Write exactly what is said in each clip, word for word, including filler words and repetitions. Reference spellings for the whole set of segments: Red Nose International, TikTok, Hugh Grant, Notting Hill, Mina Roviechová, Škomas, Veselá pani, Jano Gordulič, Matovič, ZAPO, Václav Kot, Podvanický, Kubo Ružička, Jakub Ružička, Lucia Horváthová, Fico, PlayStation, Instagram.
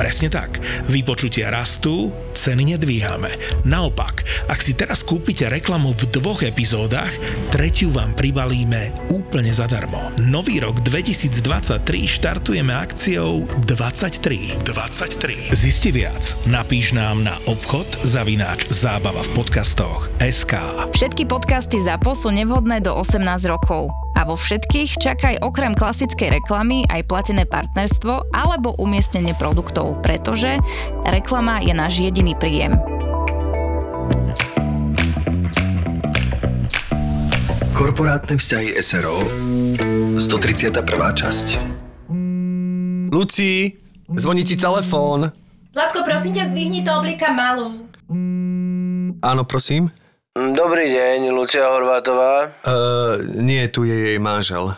Presne tak. Vypočutia rastú, ceny nedvíhame. Naopak, ak si teraz kúpite reklamu v dvoch epizódach, tretiu vám pribalíme úplne zadarmo. Nový rok dvetisícdvadsaťtri štartujeme akciou dvadsaťtri. dvadsaťtri. Zisti viac. Napíš nám na obchod zavináč zábava v podcastoch bodka es ká. Všetky podcasty ZAPO sú nevhodné do osemnásť rokov. A vo všetkých čakaj okrem klasickej reklamy aj platené partnerstvo alebo umiestnenie produktov, pretože reklama je náš jediný príjem. Korporátne vzťahy es er ó, stotridsiata prvá časť. Luci, zvoní ti telefón. Zlatko, prosím ťa, zdvihni to, oblika malú. Áno, prosím. Dobrý deň, Lucia Horváthová. Uh, nie, tu je jej manžel.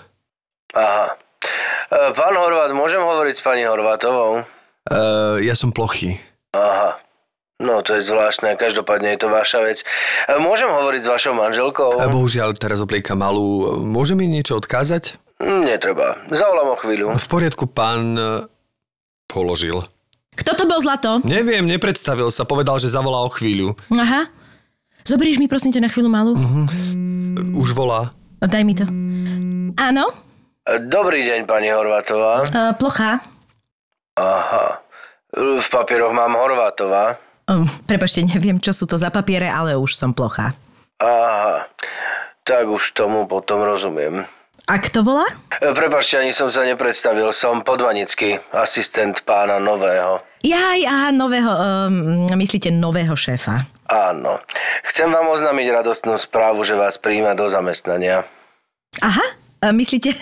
Aha. Uh, pán Horvát, môžem hovoriť s pani Horvátovou? Uh, ja som plochý. Aha. No, to je zvláštne, každopádne je to vaša vec. Môžem hovoriť s vašou manželkou? Bohužiaľ, teraz oblieka malú. Môžem jej niečo odkázať? Netreba. Zavolám o chvíľu. V poriadku, pán... Položil. Kto to bol, Zlato? Neviem, nepredstavil sa. Povedal, že zavolá o chvíľu. Aha. Zoberieš mi, prosím ťa, na chvíľu malú? Uh-huh. Už volá. Daj mi to. Áno? Dobrý deň, pani Horvátová. Uh, plochá. Aha. V papieroch mám Horvátová. Um, Prepačte, neviem, čo sú to za papiere, ale už som plochá. Aha, tak už tomu potom rozumiem. A kto volá? E, Prepačte, ani som sa nepredstavil, som Podvanický, asistent pána Nového. Jaj, aha, Nového, um, myslíte nového šéfa. Áno, chcem vám oznámiť radostnú správu, že vás prijíma do zamestnania. Aha, a myslíte,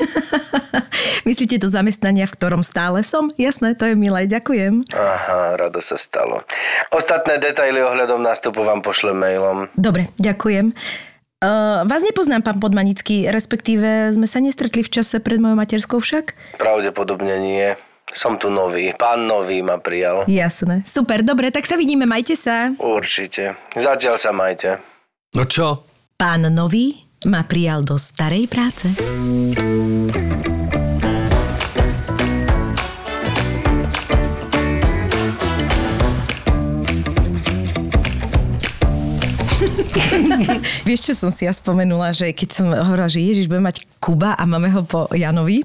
myslíte do zamestnania, v ktorom stále som? Jasné, to je milé, ďakujem. Aha, rado sa stalo. Ostatné detaily ohľadom nástupu vám pošlem mailom. Dobre, ďakujem. Uh, vás nepoznám, pán Podmanický, respektíve sme sa nestretli v čase pred mojou materskou však? Pravdepodobne nie. Som tu nový. Pán Nový ma prijal. Jasné. Super, dobre, tak sa vidíme, majte sa. Určite. Zatiaľ sa majte. No čo? Pán Nový ma prijal do starej práce. Vieš, čo som si ja spomenula, že keď som hovorila, že Ježiš, budem mať Kuba a máme ho po Janovi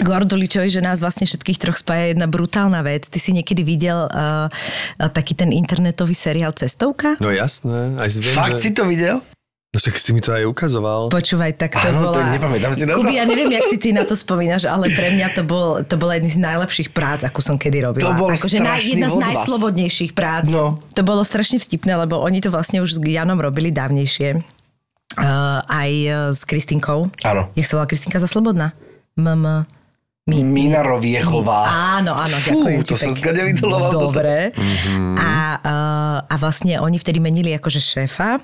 Gorduličovi, že nás vlastne všetkých troch spája jedna brutálna vec. Ty si niekedy videl uh, taký ten internetový seriál Cestovka? No jasné. Aj zviem, Fakt že... si to videl? No však si mi to aj ukazoval. Počúvaj, tak to Áno, bola... Áno, to nepamätám si na to. Kubi, ja neviem, jak si ty na to spomínaš, ale pre mňa to bol, to bola jedna z najlepších prác, akú som kedy robila. To bol Ako, strašný Jedna z najslobodnejších prác. No. To bolo strašne vtipné, lebo oni to vlastne už s Janom robili dávnejšie. Uh, aj s Kristinkou. Áno. Jak sa volá Kristinka za Slobodná? M M... Mina Roviechová. Áno, áno, Fú, ďakujem. Fú, to som zkade vytoloval. Dobre. Mm-hmm. A, a vlastne oni vtedy menili akože šéfa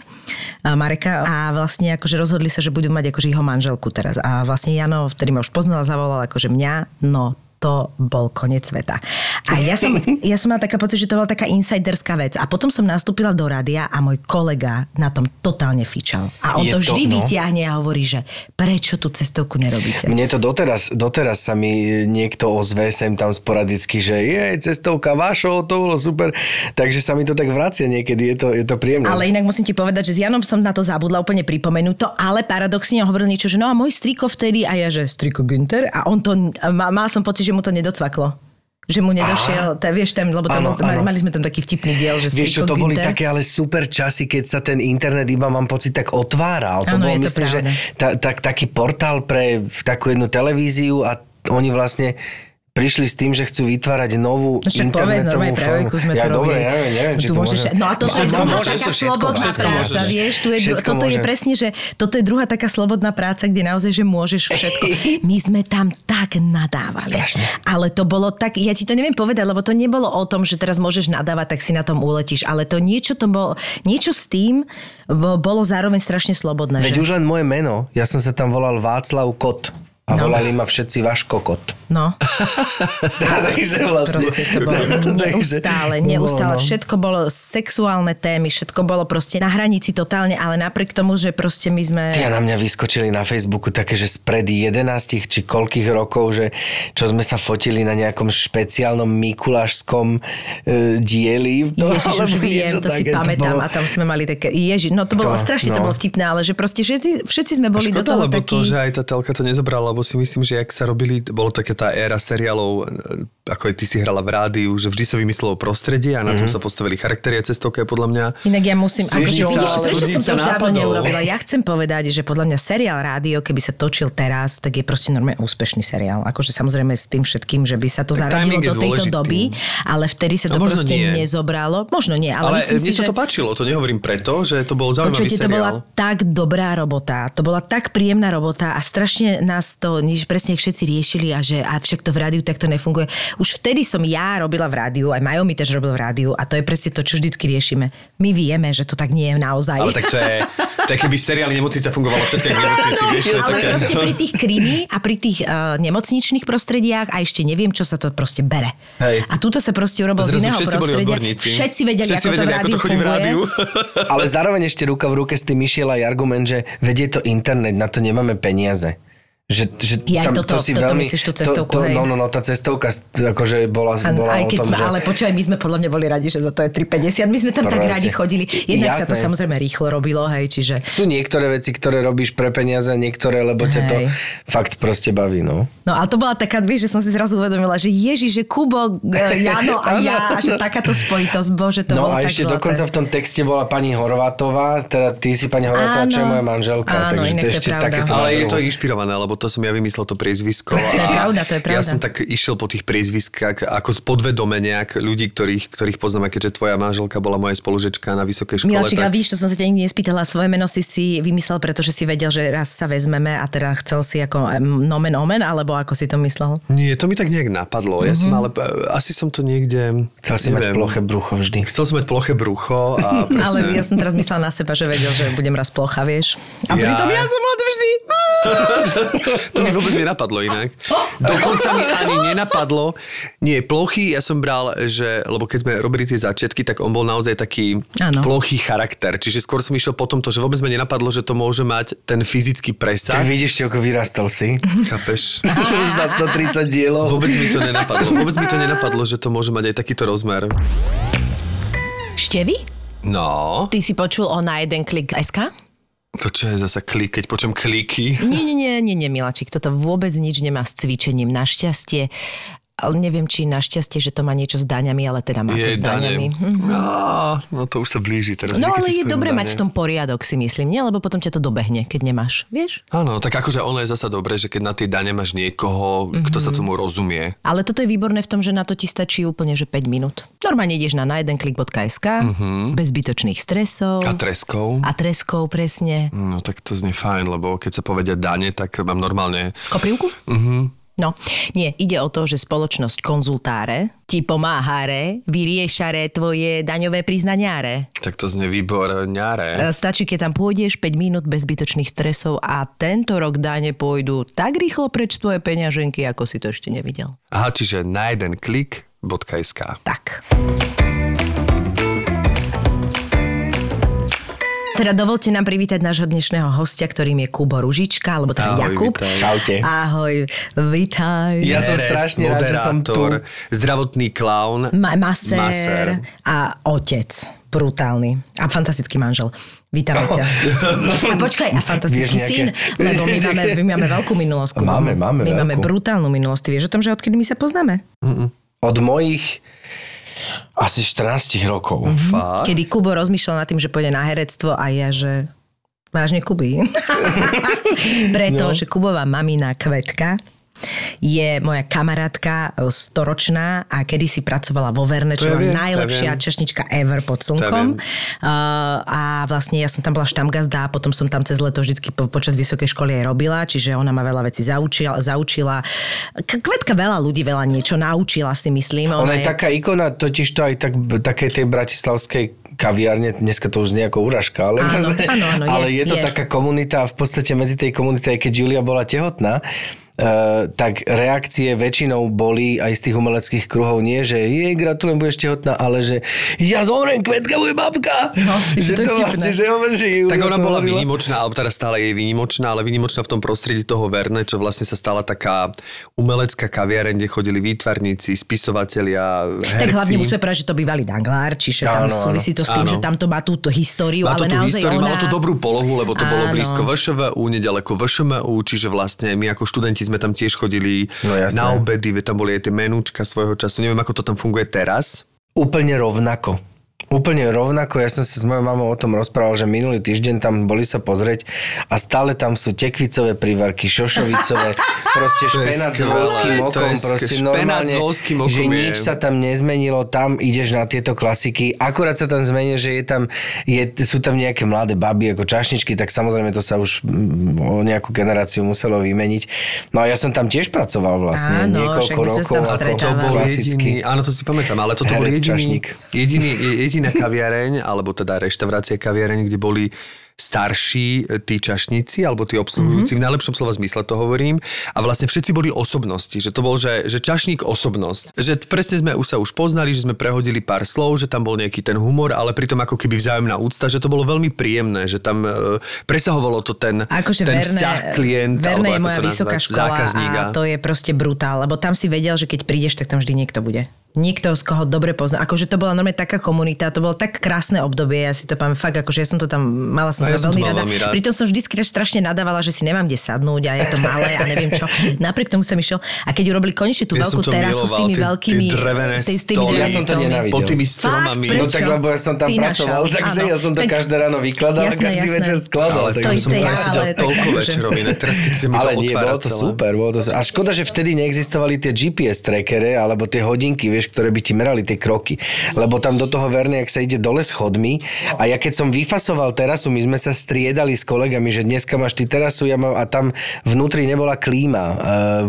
Mareka a vlastne akože rozhodli sa, že budú mať akože jeho manželku teraz. A vlastne Jano, vtedy ma už poznala, zavolala akože mňa, no to bol koniec sveta. A ja som, ja som mala taká pocit, že to bola taká insiderská vec. A potom som nastúpila do rádia a môj kolega na tom totálne fičal. A on Je to vždy to, no. vyťahne a hovorí, že prečo tú cestovku nerobíte? Mne to doteraz, doteraz sa mi niekto ozve sem tam sporadicky, že je cestovka vašo, to bolo super. Takže sa mi to tak vracia niekedy. Je to, je to príjemné. Ale inak musím ti povedať, že s Janom som na to zabudla úplne pripomenúť to, ale paradoxne hovoril niečo, že no a môj striko vtedy a ja, že striko Günther a on to, má, mal som pocit, že mu to nedocvaklo. Že mu nedošiel, tá, vieš, tam, lebo tam, ano, ano. mali sme tam taký vtipný diel, že vieš čo, to boli Günther. Také ale super časy, keď sa ten internet iba, mám pocit, tak otváral. To ano, bolo, myslím, to že ta, ta, taký portál pre takú jednu televíziu a oni vlastne prišli s tým, že chcú vytvárať novú no, internetovú formu. Ja dobre, ja neviem, neviem, či tu to môže... No a toto je druhá taká slobodná práca, vieš, tu je, toto môže. Je presne, že toto je druhá taká slobodná práca, kde naozaj, že môžeš všetko. My sme tam tak nadávali. Strašne. Ale to bolo tak, ja ti to neviem povedať, lebo to nebolo o tom, že teraz môžeš nadávať, tak si na tom uletíš, ale to niečo to bolo, niečo s tým bolo zároveň strašne slobodné. Veď že? Už len moje meno, ja som sa tam volal Václav Kot. A no. Volali ma všetci Vaško Kot. No. Takže vlastne. Proste to bolo neustále, neustále. Všetko bolo sexuálne témy, všetko bolo proste na hranici totálne, ale napriek tomu, že proste my sme... Ty na mňa vyskočili na Facebooku také, že spred jedenástich či koľkých rokov, že čo sme sa fotili na nejakom špeciálnom mikulášskom e, dieli. No, Ježiš, už viem, to si pamätám. To bolo... A tam sme mali také... Ježiš, no to bolo to, strašne, no. To bolo vtipné, ale že proste všetci, všetci sme boli škoda, do toho takí... To, že aj tá telka to nezobrala, lebo si myslím, že jak sa robili, bolo také tá éra seriálov, ako ty si hrala v rádiu, že vždy sa vymyslelo prostredie a na tom sa postavili charaktery a cestovka je podľa mňa... Inak ja musím... Studičná, ako, vidíš, prečo som to už dávno neurobila? Ja chcem povedať, že podľa mňa seriál rádio, keby sa točil teraz, tak je proste normálne úspešný seriál. Akože samozrejme s tým všetkým, že by sa to tak zaradilo do tejto dôležitý. Doby, ale vtedy sa to no, proste nie. Nezobralo. Možno nie, ale, ale myslím si, že... Ale mne sa to páčilo, to nehovorím preto, že to bol zaujímavý Počujte, seriál. To bola tak dobrá robota, to bola tak príjemná robota a strašne nás to, presne všetci riešili a že a však to v rádiu takto nefunguje. Už vtedy som ja robila v rádiu, aj Majo mi tiež robil v rádiu a to je presne to, čo vždycky riešime. My vieme, že to tak nie je naozaj. Ale tak to je, tak keby seriály Nemocnica fungovalo všetkých nemocnici, vieš, to je ale také. Ale proste pri tých krimi a pri tých uh, nemocničných prostrediach a ešte neviem, čo sa to proste bere. Hej. A túto sa proste urobilo z iného prostredia. Všetci vedeli, všetci ako, vedeli ako to chodí v rádiu. Ale zároveň ešte ruka v ruke s tým išiel aj argument, že vedie to internet, na to nemáme peniaze. Že, že tam, toto, to si toto veľmi... myslíš tú cestovku, to, to, no, no, no, tá cestovka akože bola, bola o tom, ma, že... Ale počúaj, my sme podľa mňa boli radi, že za to je tri päťdesiat. My sme tam proste. Tak radi chodili. Jednak Jasné. sa to samozrejme rýchlo robilo, hej, čiže... Sú niektoré veci, ktoré robíš pre peniaze, niektoré, lebo hej. Ťa to fakt proste baví, no. No, ale to bola taká, vieš, že som si zrazu uvedomila, že Ježiš, že Kubo, Jano a ja, a že takáto spojitosť, bože, to no, bolo tak zlaté. No a ešte dokonca v tom texte bola pani Horváthová, teda ty si pani Horváthová, čo je moja manželka, takže to ešte takéto... Ale je to inšpirované, lebo to som ja vymyslel to priezvisko. To je pravda, to je pravda. Ja som tak išiel po tých priezviskách ako podvedome nejak ľudí, ktorých, ktorých poznám, keďže tvoja manželka bola moja spolužička na vysokej škole. Milčík, tak... víš, to som sa ťa nikdy nespýtala. Svoje meno si si vymyslel, pretože si vedel, že raz sa vezmeme a teda chcel si ako nomen omen, alebo ako si to myslel? Nie, to mi tak nejak napadlo. Mm-hmm. Ja som ale asi som to niekde... Chcel si mať ploché brucho vždy. Chcel som mať ploché brucho a presne... Ale ja som teraz myslel na seba, že vedel, že budem raz plocha, vieš. A ja... pritom ja som od vždy. To mi vôbec nenapadlo inak. Dokonca mi ani nenapadlo. Nie, plochý, ja som bral, že, lebo keď sme robili tie začiatky, tak on bol naozaj taký ano. Plochý charakter. Čiže skôr som išiel po tomto, že vôbec mi nenapadlo, že to môže mať ten fyzický presah. Tak vidíš, ako vyrastol si. Chápeš? Za sto tridsať dielov. Vôbec mi to nenapadlo. Vôbec mi to nenapadlo, že to môže mať aj takýto rozmer. Števy? No. Ty si počul o na jeden klik es ká? To čo je zasa klik, keď počujem kliky? Nie, nie, nie, nie, nie, miláčik, toto vôbec nič nemá s cvičením, našťastie. Ale neviem, či našťastie, že to má niečo s daňami, ale teda má je to s daňami. Mhm. No, no to už sa blíži teraz. No ale je dobre dane. Mať v tom poriadok, si myslím, nie? Lebo potom ťa to dobehne, keď nemáš, vieš? Áno, tak akože ono je zasa dobré, že keď na tie dane máš niekoho, mhm. kto sa tomu rozumie. Ale toto je výborné v tom, že na to ti stačí úplne, že päť minút. Normálne ideš na najedenklik bodka es ká, mhm. bez zbytočných stresov. A treskov. A treskov, presne. No tak to znie fajn, lebo keď sa povedia dane, tak mám normálne... Koprivku? Mhm. No, nie, ide o to, že spoločnosť Konzultáre ti pomáhare, vyriešare tvoje daňové priznaniare. Tak to znie výborňare. Stačí, keď tam pôjdeš päť minút bez zbytočných stresov a tento rok dane pôjdu tak rýchlo preč tvoje peňaženky, ako si to ešte nevidel. Aha, čiže najedenklik bodka es ká. Tak. Teda dovolte nám privítať nášho dnešného hostia, ktorým je Kubo Ružička, alebo teda Ahoj, Jakub. Vítaj. Čaute. Ahoj, vítaj. Ja som strašne rád, že som tu. Zdravotný klaun. Ma- masér, masér a otec. Brutálny. A fantastický manžel. Vítame ťa. A počkaj, a fantastický nejaké, syn, lebo my máme, my máme veľkú minulosť. Máme, máme My veľkú. Máme brutálnu minulosť. Ty vieš o tom, že odkedy my sa poznáme? Mm-mm. Od mojich... Asi štrnásť rokov. Mm-hmm. Kedy Kubo rozmýšľal nad tým, že pôjde na herectvo a ja, že vážne Kuby. Preto, no. Že Kubová mamina Kvetka je moja kamarátka storočná a kedysi pracovala vo Verne, čo je najlepšia češnička ever pod slnkom. Uh, a vlastne ja som tam bola štamgazda a potom som tam cez leto vždycky po, počas vysokej školy aj robila, čiže ona ma veľa vecí zaučila. zaučila. Kvetka veľa ľudí veľa niečo naučila, si myslím. Ona, ona je taká ikona, totiž to aj tak, takej tej bratislavskej kaviárne, dneska to už znie ako urážka, ale, áno, vlastne, áno, áno, ale je, je to je. Taká komunita a v podstate medzi tej komunitou, keď Julia bola tehotná, Uh, tak reakcie väčšinou boli aj z tých umeleckých kruhov nie, že jej gratulujem, budeš tehotná, ale že ja zomrem, Kvetka bude babka. No, že to, to vlastne, že on, že tak ona bola hovorila. Výnimočná, alebo teda stále je výnimočná, ale výnimočná v tom prostredí toho Verne, čo vlastne sa stala taká umelecká kaviareň, kde chodili výtvarníci, spisovatelia, herci. Tak hlavne musíme povedať, že to bývalý Danglár, čiže tam áno, súvisí to s tým, áno. Že tam to má túto históriu, má ale tú naozaj históriu, ona... Má to dobrú polohu, lebo to áno. Bolo blízko vé š vé ú, nedaleko vé š em ú, čiže vlastne my ako študenti sme tam tiež chodili no, na obedy, tam boli aj tie menúčka svojho času. Neviem, ako to tam funguje teraz. Úplne rovnako. Úplne rovnako. Ja som sa s mojou mamou o tom rozprával, že minulý týždeň tam boli sa pozrieť a stále tam sú tekvicové prívarky, šošovicové, proste špenát s volským okom, proste normálne, že nič sa tam nezmenilo, tam ideš na tieto klasiky. Akurát sa tam zmenie, že je tam, je, sú tam nejaké mladé baby ako čašničky, tak samozrejme to sa už o nejakú generáciu muselo vymeniť. No a ja som tam tiež pracoval vlastne áno, niekoľko rokov. To bol jediný, áno, to si pamätám, ale toto bol jediný, jediný, jediný na kaviareň, alebo teda reštaurácia kaviareň, kde boli starší tí čašníci, alebo tí obsluhujúci, mm-hmm. v najlepšom slova zmysle to hovorím. A vlastne všetci boli osobnosti, že to bol, že, že čašník osobnosť. Že presne sme už sa už poznali, že sme prehodili pár slov, že tam bol nejaký ten humor, ale pritom ako keby vzájomná úcta, že to bolo veľmi príjemné, že tam e, presahovalo to ten, akože ten verné, vzťah klienta. Verné je moja vysoká škola zákazníka. A to je proste brutál, lebo tam si vedel, že keď prídeš, tak tam vždy niekto bude. Niekto, z koho dobre pozná. Akože to bola normálne taká komunita, to bolo tak krásne obdobie, ja si to pamätám, fakt, akože ja som to tam mala som, ja som veľmi rada. Rád. Pritom som vždy strašne nadávala, že si nemám kde sadnúť a je to malé a neviem čo. Napriek tomu som išiel. A keď urobili konečne tú ja veľkú terasu miloval, s tými ty, veľkými tej stolmi, ja som to nenávidel. Pod tými stromami. Fakt, no tak lebo ja som tam Ty pracoval, našal, takže áno. Ja som to tak, každé ráno vykladal, jasné, každý jasné. Večer skladal, ale takže som tam sedel toľko večerovín, teraz keď si mi to otváral. Ale bolo to super, bolo to. A škoda, že vtedy neexistovali tie G P S trackery alebo tie hodinky, ktoré by ti merali tie kroky. Lebo tam do toho Verne, ak sa ide dole schodmi a ja keď som vyfasoval terasu, my sme sa striedali s kolegami, že dneska máš ty terasu ja mám, a tam vnútri nebola klíma uh,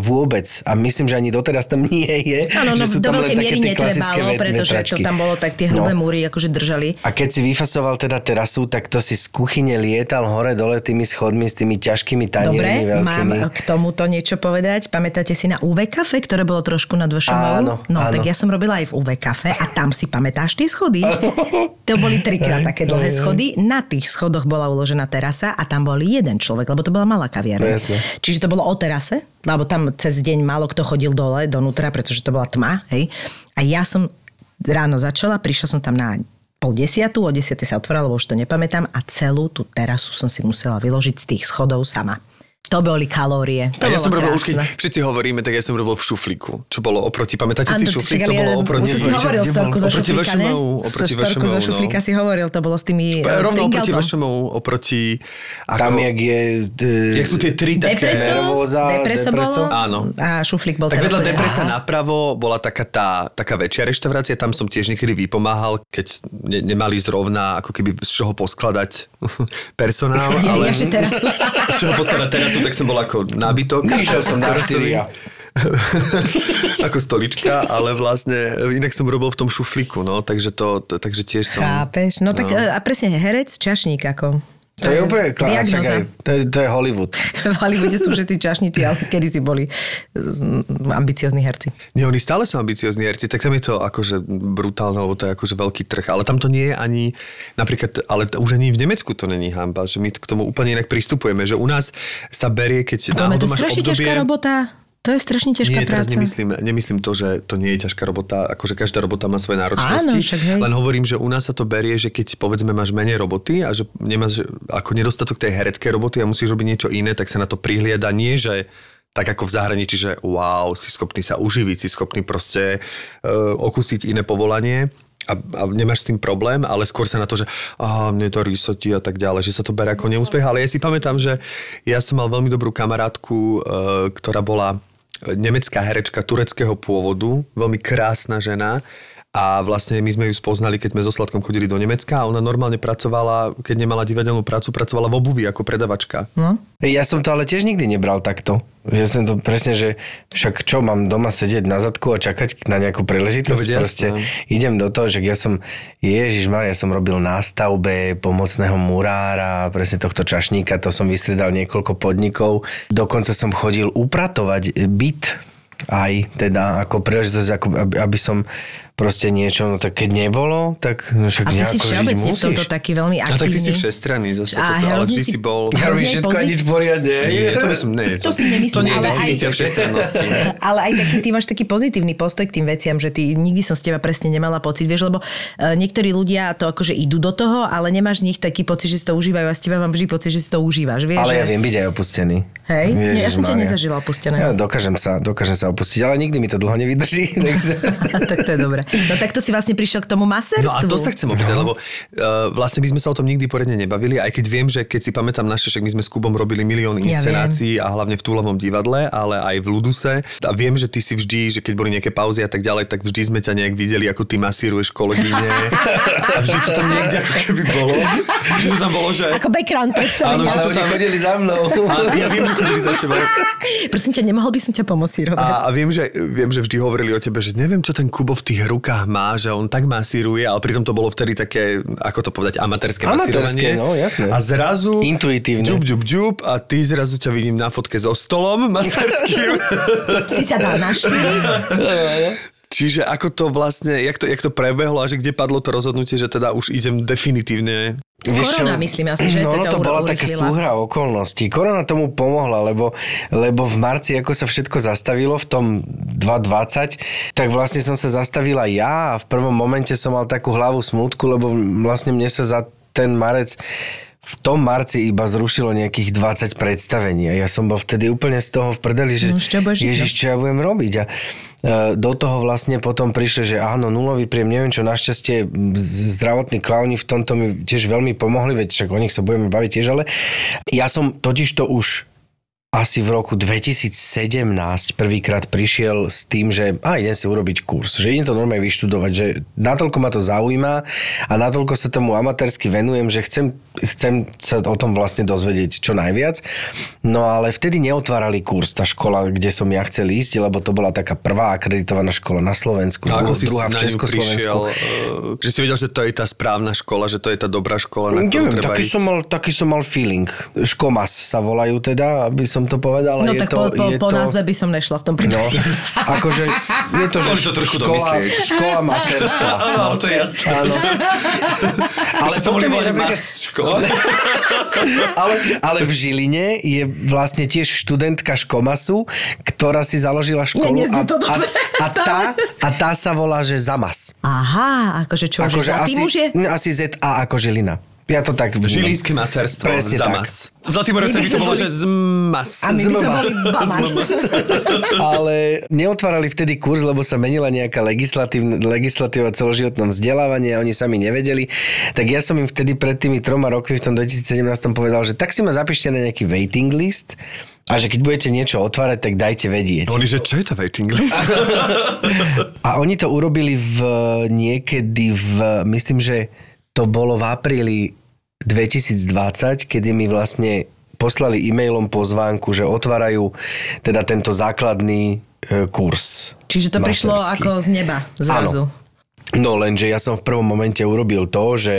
vôbec. A myslím, že ani doteraz tam nie je. Áno, no, že sú do tam veľkej miery netrebalo, pretože vetračky. To tam bolo tak tie hrubé no. Múry akože držali. A keď si vyfasoval teda terasu, tak to si z kuchyne lietal hore dole tými schodmi s tými ťažkými taniermi veľkými. Dobre, mám k tomuto niečo povedať. Pamätáte si na ú vé kafe, ktoré bolo trošku nad Vršovou? Áno, no, áno. Tak ja som robila aj v ú vé kafe a tam si pamätáš tie schody? To boli trikrát také dlhé schody. Na tých schodoch bola uložená terasa a tam bol jeden človek, lebo to bola malá kaviareň. No, čiže to bolo o terase, lebo tam cez deň málo kto chodil dole, donútra, pretože to bola tma. Hej. A ja som ráno začala, prišla som tam na pol desiatu, o desiatej sa otvorila, lebo už to nepamätám a celú tú terasu som si musela vyložiť z tých schodov sama. To boli kalórie. To ja som robil, už keď všetci hovoríme, tak ja som robil v šuflíku. Čo bolo oproti, pamätáte si šuflík? To bolo oproti... Už si hovoril storku zo šuflíka, ne? Storku zo šuflíka si hovoril, to bolo s tými... Rovno oproti vašemu, oproti... Tam, jak je... Jak sú tie tri také... Depreso bolo? Áno. A šuflík bol... Tak vedľa Depresa napravo bola taká tá, taká väčšia reštaurácia, tam som tiež niekedy vypomáhal, keď nemali zrovna, ako keby z čoho poskladať personál, ale... Z čoho poskladať terasu. Tak som bol ako nábytok. Vyšiel som na štyria. Ako stolička, ale vlastne inak som robil v tom šuflíku, no, takže to, takže tiež som... Chápeš, no tak no. A presne herec, čašník ako... To, to je úplne diagnoza. To je, to je Hollywood. V Hollywoode sú všetci čašníci, ale kedysi boli ambiciozní herci. Nie, oni stále sú ambiciozní herci, tak tam je to akože brutálne, lebo to je akože veľký trh. Ale tam to nie je ani, napríklad, ale už ani v Nemecku to není hanba, že my k tomu úplne inak pristupujeme, že u nás sa berie, keď náhodou máš obdobie... Ale to je strašne ťažká robota. To je strašne ťažká práca. Nie, teraz práca. Nemyslím, nemyslím to, že to nie je ťažká robota, akože každá robota má svoje náročnosti. Áno, však, hej. Len hovorím, že u nás sa to berie, že keď povedzme máš menej roboty a že nemáš ako nedostatok tej hereckej roboty a musíš robiť niečo iné, tak sa na to prihliada nie, že tak ako v zahraničí, že wow, si schopný sa uživiť, si schopný proste uh, okusiť iné povolanie. A, a nemáš s tým problém, ale skôr sa na to, že aha, mne to rysotí a tak ďalej, že sa to berá ako neúspech. Ale ja si pamätám, že ja som mal veľmi dobrú kamarátku, e, ktorá bola nemecká herečka tureckého pôvodu, veľmi krásna žena. A vlastne my sme ju spoznali, keď sme so Sladkom chodili do Nemecka a ona normálne pracovala, keď nemala divadelnú prácu, pracovala v obuvi ako predavačka. No. Ja som to ale tiež nikdy nebral takto. Že som to presne, že však čo, mám doma sedieť na zadku a čakať na nejakú príležitosť? No, proste idem do toho, že ja som, ježišmar, ja som robil na stavbe pomocného murára, presne tohto čašníka, to som vystriedal niekoľko podnikov. Dokonca som chodil upratovať byt. Aj teda ako príležitosť, ako, aby, aby som proste niečo, no tak keď nebolo, tak no však nejako žiť musíš. A ty si všeobecne v tomto taký veľmi aktívny. A tak ty si všestranný zase toto, ale ty si bol... Ja robím všetko a nič poriadne. Nie, to by som, nie, to, to si nemyslím. To nie je definícia všestrannosti. Ale aj taký, ty máš taký pozitívny postoj k tým veciam, že ty nikdy som z teba presne nemala pocit, vieš, lebo niektorí ľudia to akože idú do toho, ale nemáš z nich taký pocit, že si to užívajú a s teba mám vždy pocit, že si to užívaš, vieš. Ale ja viem byť aj opustený. Hej, ja som ťa nezažila opusteného. Ja dokážem sa, dokážem sa opustiť, ale nikdy mi to dlho nevydrží. Takže... tak to je dobré. No tak to si vlastne prišiel k tomu maserstvu. No a to sa chcem opýtať, no. lebo uh, vlastne my sme sa o tom nikdy poriadne nebavili, aj keď viem, že keď si pamätám naše, však my sme s Kubom robili milión inscenácií ja a hlavne v Túlovom divadle, ale aj v Luduse. A viem, že ty si vždy, že keď boli nejaké pauzy a tak ďalej, tak vždy sme ťa nejak videli, ako ty masíruješ kolegyne. A vždy to tam niekde ako keby bolo. Že to tam bolo, že... Ako background predstavili. Áno, že to tam chodili za mnou. A ja viem, že chodili za teba. Prosím ťa, nemohol by som ťa pomasírovať. A, a viem, že, viem, že vždy hovorili o tebe, že neviem, čo ten Kubo v tých rukách má, že on tak masíruje, ale pritom to bolo vtedy také, ako to povedať, amatérske masírovanie. No, jasné. A zrazu... Intuitívne. Džup, džup, džup a ty zrazu ťa vidím na fotke so stolom masérským. Si sa dal na štyri. Čiže ako to vlastne, jak to, jak to prebehlo a že kde padlo to rozhodnutie, že teda už idem definitívne... Korona, myslím asi, že no, to, to bola taká súhra okolností. Korona tomu pomohla, lebo, lebo v marci, ako sa všetko zastavilo v tom dvetisícdvadsať, tak vlastne som sa zastavila ja a v prvom momente som mal takú hlavu smútku, lebo vlastne mne sa za ten marec... v tom marci iba zrušilo nejakých dvadsať predstavení a ja som bol vtedy úplne z toho v prdeli, že no, ježiš, čo ja budem robiť a do toho vlastne potom prišlo, že áno, nulový príjem, neviem čo, našťastie zdravotní klauni v tomto mi tiež veľmi pomohli, veď však o nich sa budeme baviť tiež, ale ja som totiž to už asi v roku dvetisícsedemnásť prvýkrát prišiel s tým, že a idem si urobiť kurz, že idem to normálne vyštudovať, že natoľko ma to zaujíma a natoľko sa tomu amatérsky venujem, že chcem, chcem sa o tom vlastne dozvedieť čo najviac. No ale vtedy neotvárali kurz tá škola, kde som ja chcel ísť, lebo to bola taká prvá akreditovaná škola na Slovensku, no, druhá v Československu. Prišiel, že si vedel, že to je tá správna škola, že to je tá dobrá škola, na ktorú treba ísť. Som mal, taký som mal feeling. Škomas sa volajú teda, aby som som to povedal. No je tak to, po, po, je po názve by som nešla v tom prípade. No, akože je to, že to trochu škola, škola maserstva. Áno, to je jasné. Ale, ale, ale v Žiline je vlastne tiež študentka Škomasu, ktorá si založila školu nie, nie, a, a, a, tá, a tá sa volá, že Zamas. Aha, akože čo? Akože asi, asi zet á ako Žilina. Ja to tak... Žilínske masérstvo. Presne Zamas. Tak. V Zlatiborevce by to bolo, že zmas. A my by sme boli zmas. Ale neotvárali vtedy kurz, lebo sa menila nejaká legislatíva celoživotnom vzdelávaní a oni sami nevedeli. Tak ja som im vtedy pred tými troma rokmi v tom dvetisícsedemnásť povedal, že tak si ma zapíšte na nejaký waiting list a že keď budete niečo otvárať, tak dajte vedieť. Oni, že čo je to waiting list? A oni to urobili v niekedy v... Myslím, že to bolo v apríli dvetisícdvadsať, kedy mi vlastne poslali e-mailom pozvánku, že otvárajú teda tento základný e, kurz. Čiže to masterský. Prišlo ako z neba zrazu. Áno. No lenže ja som v prvom momente urobil to, že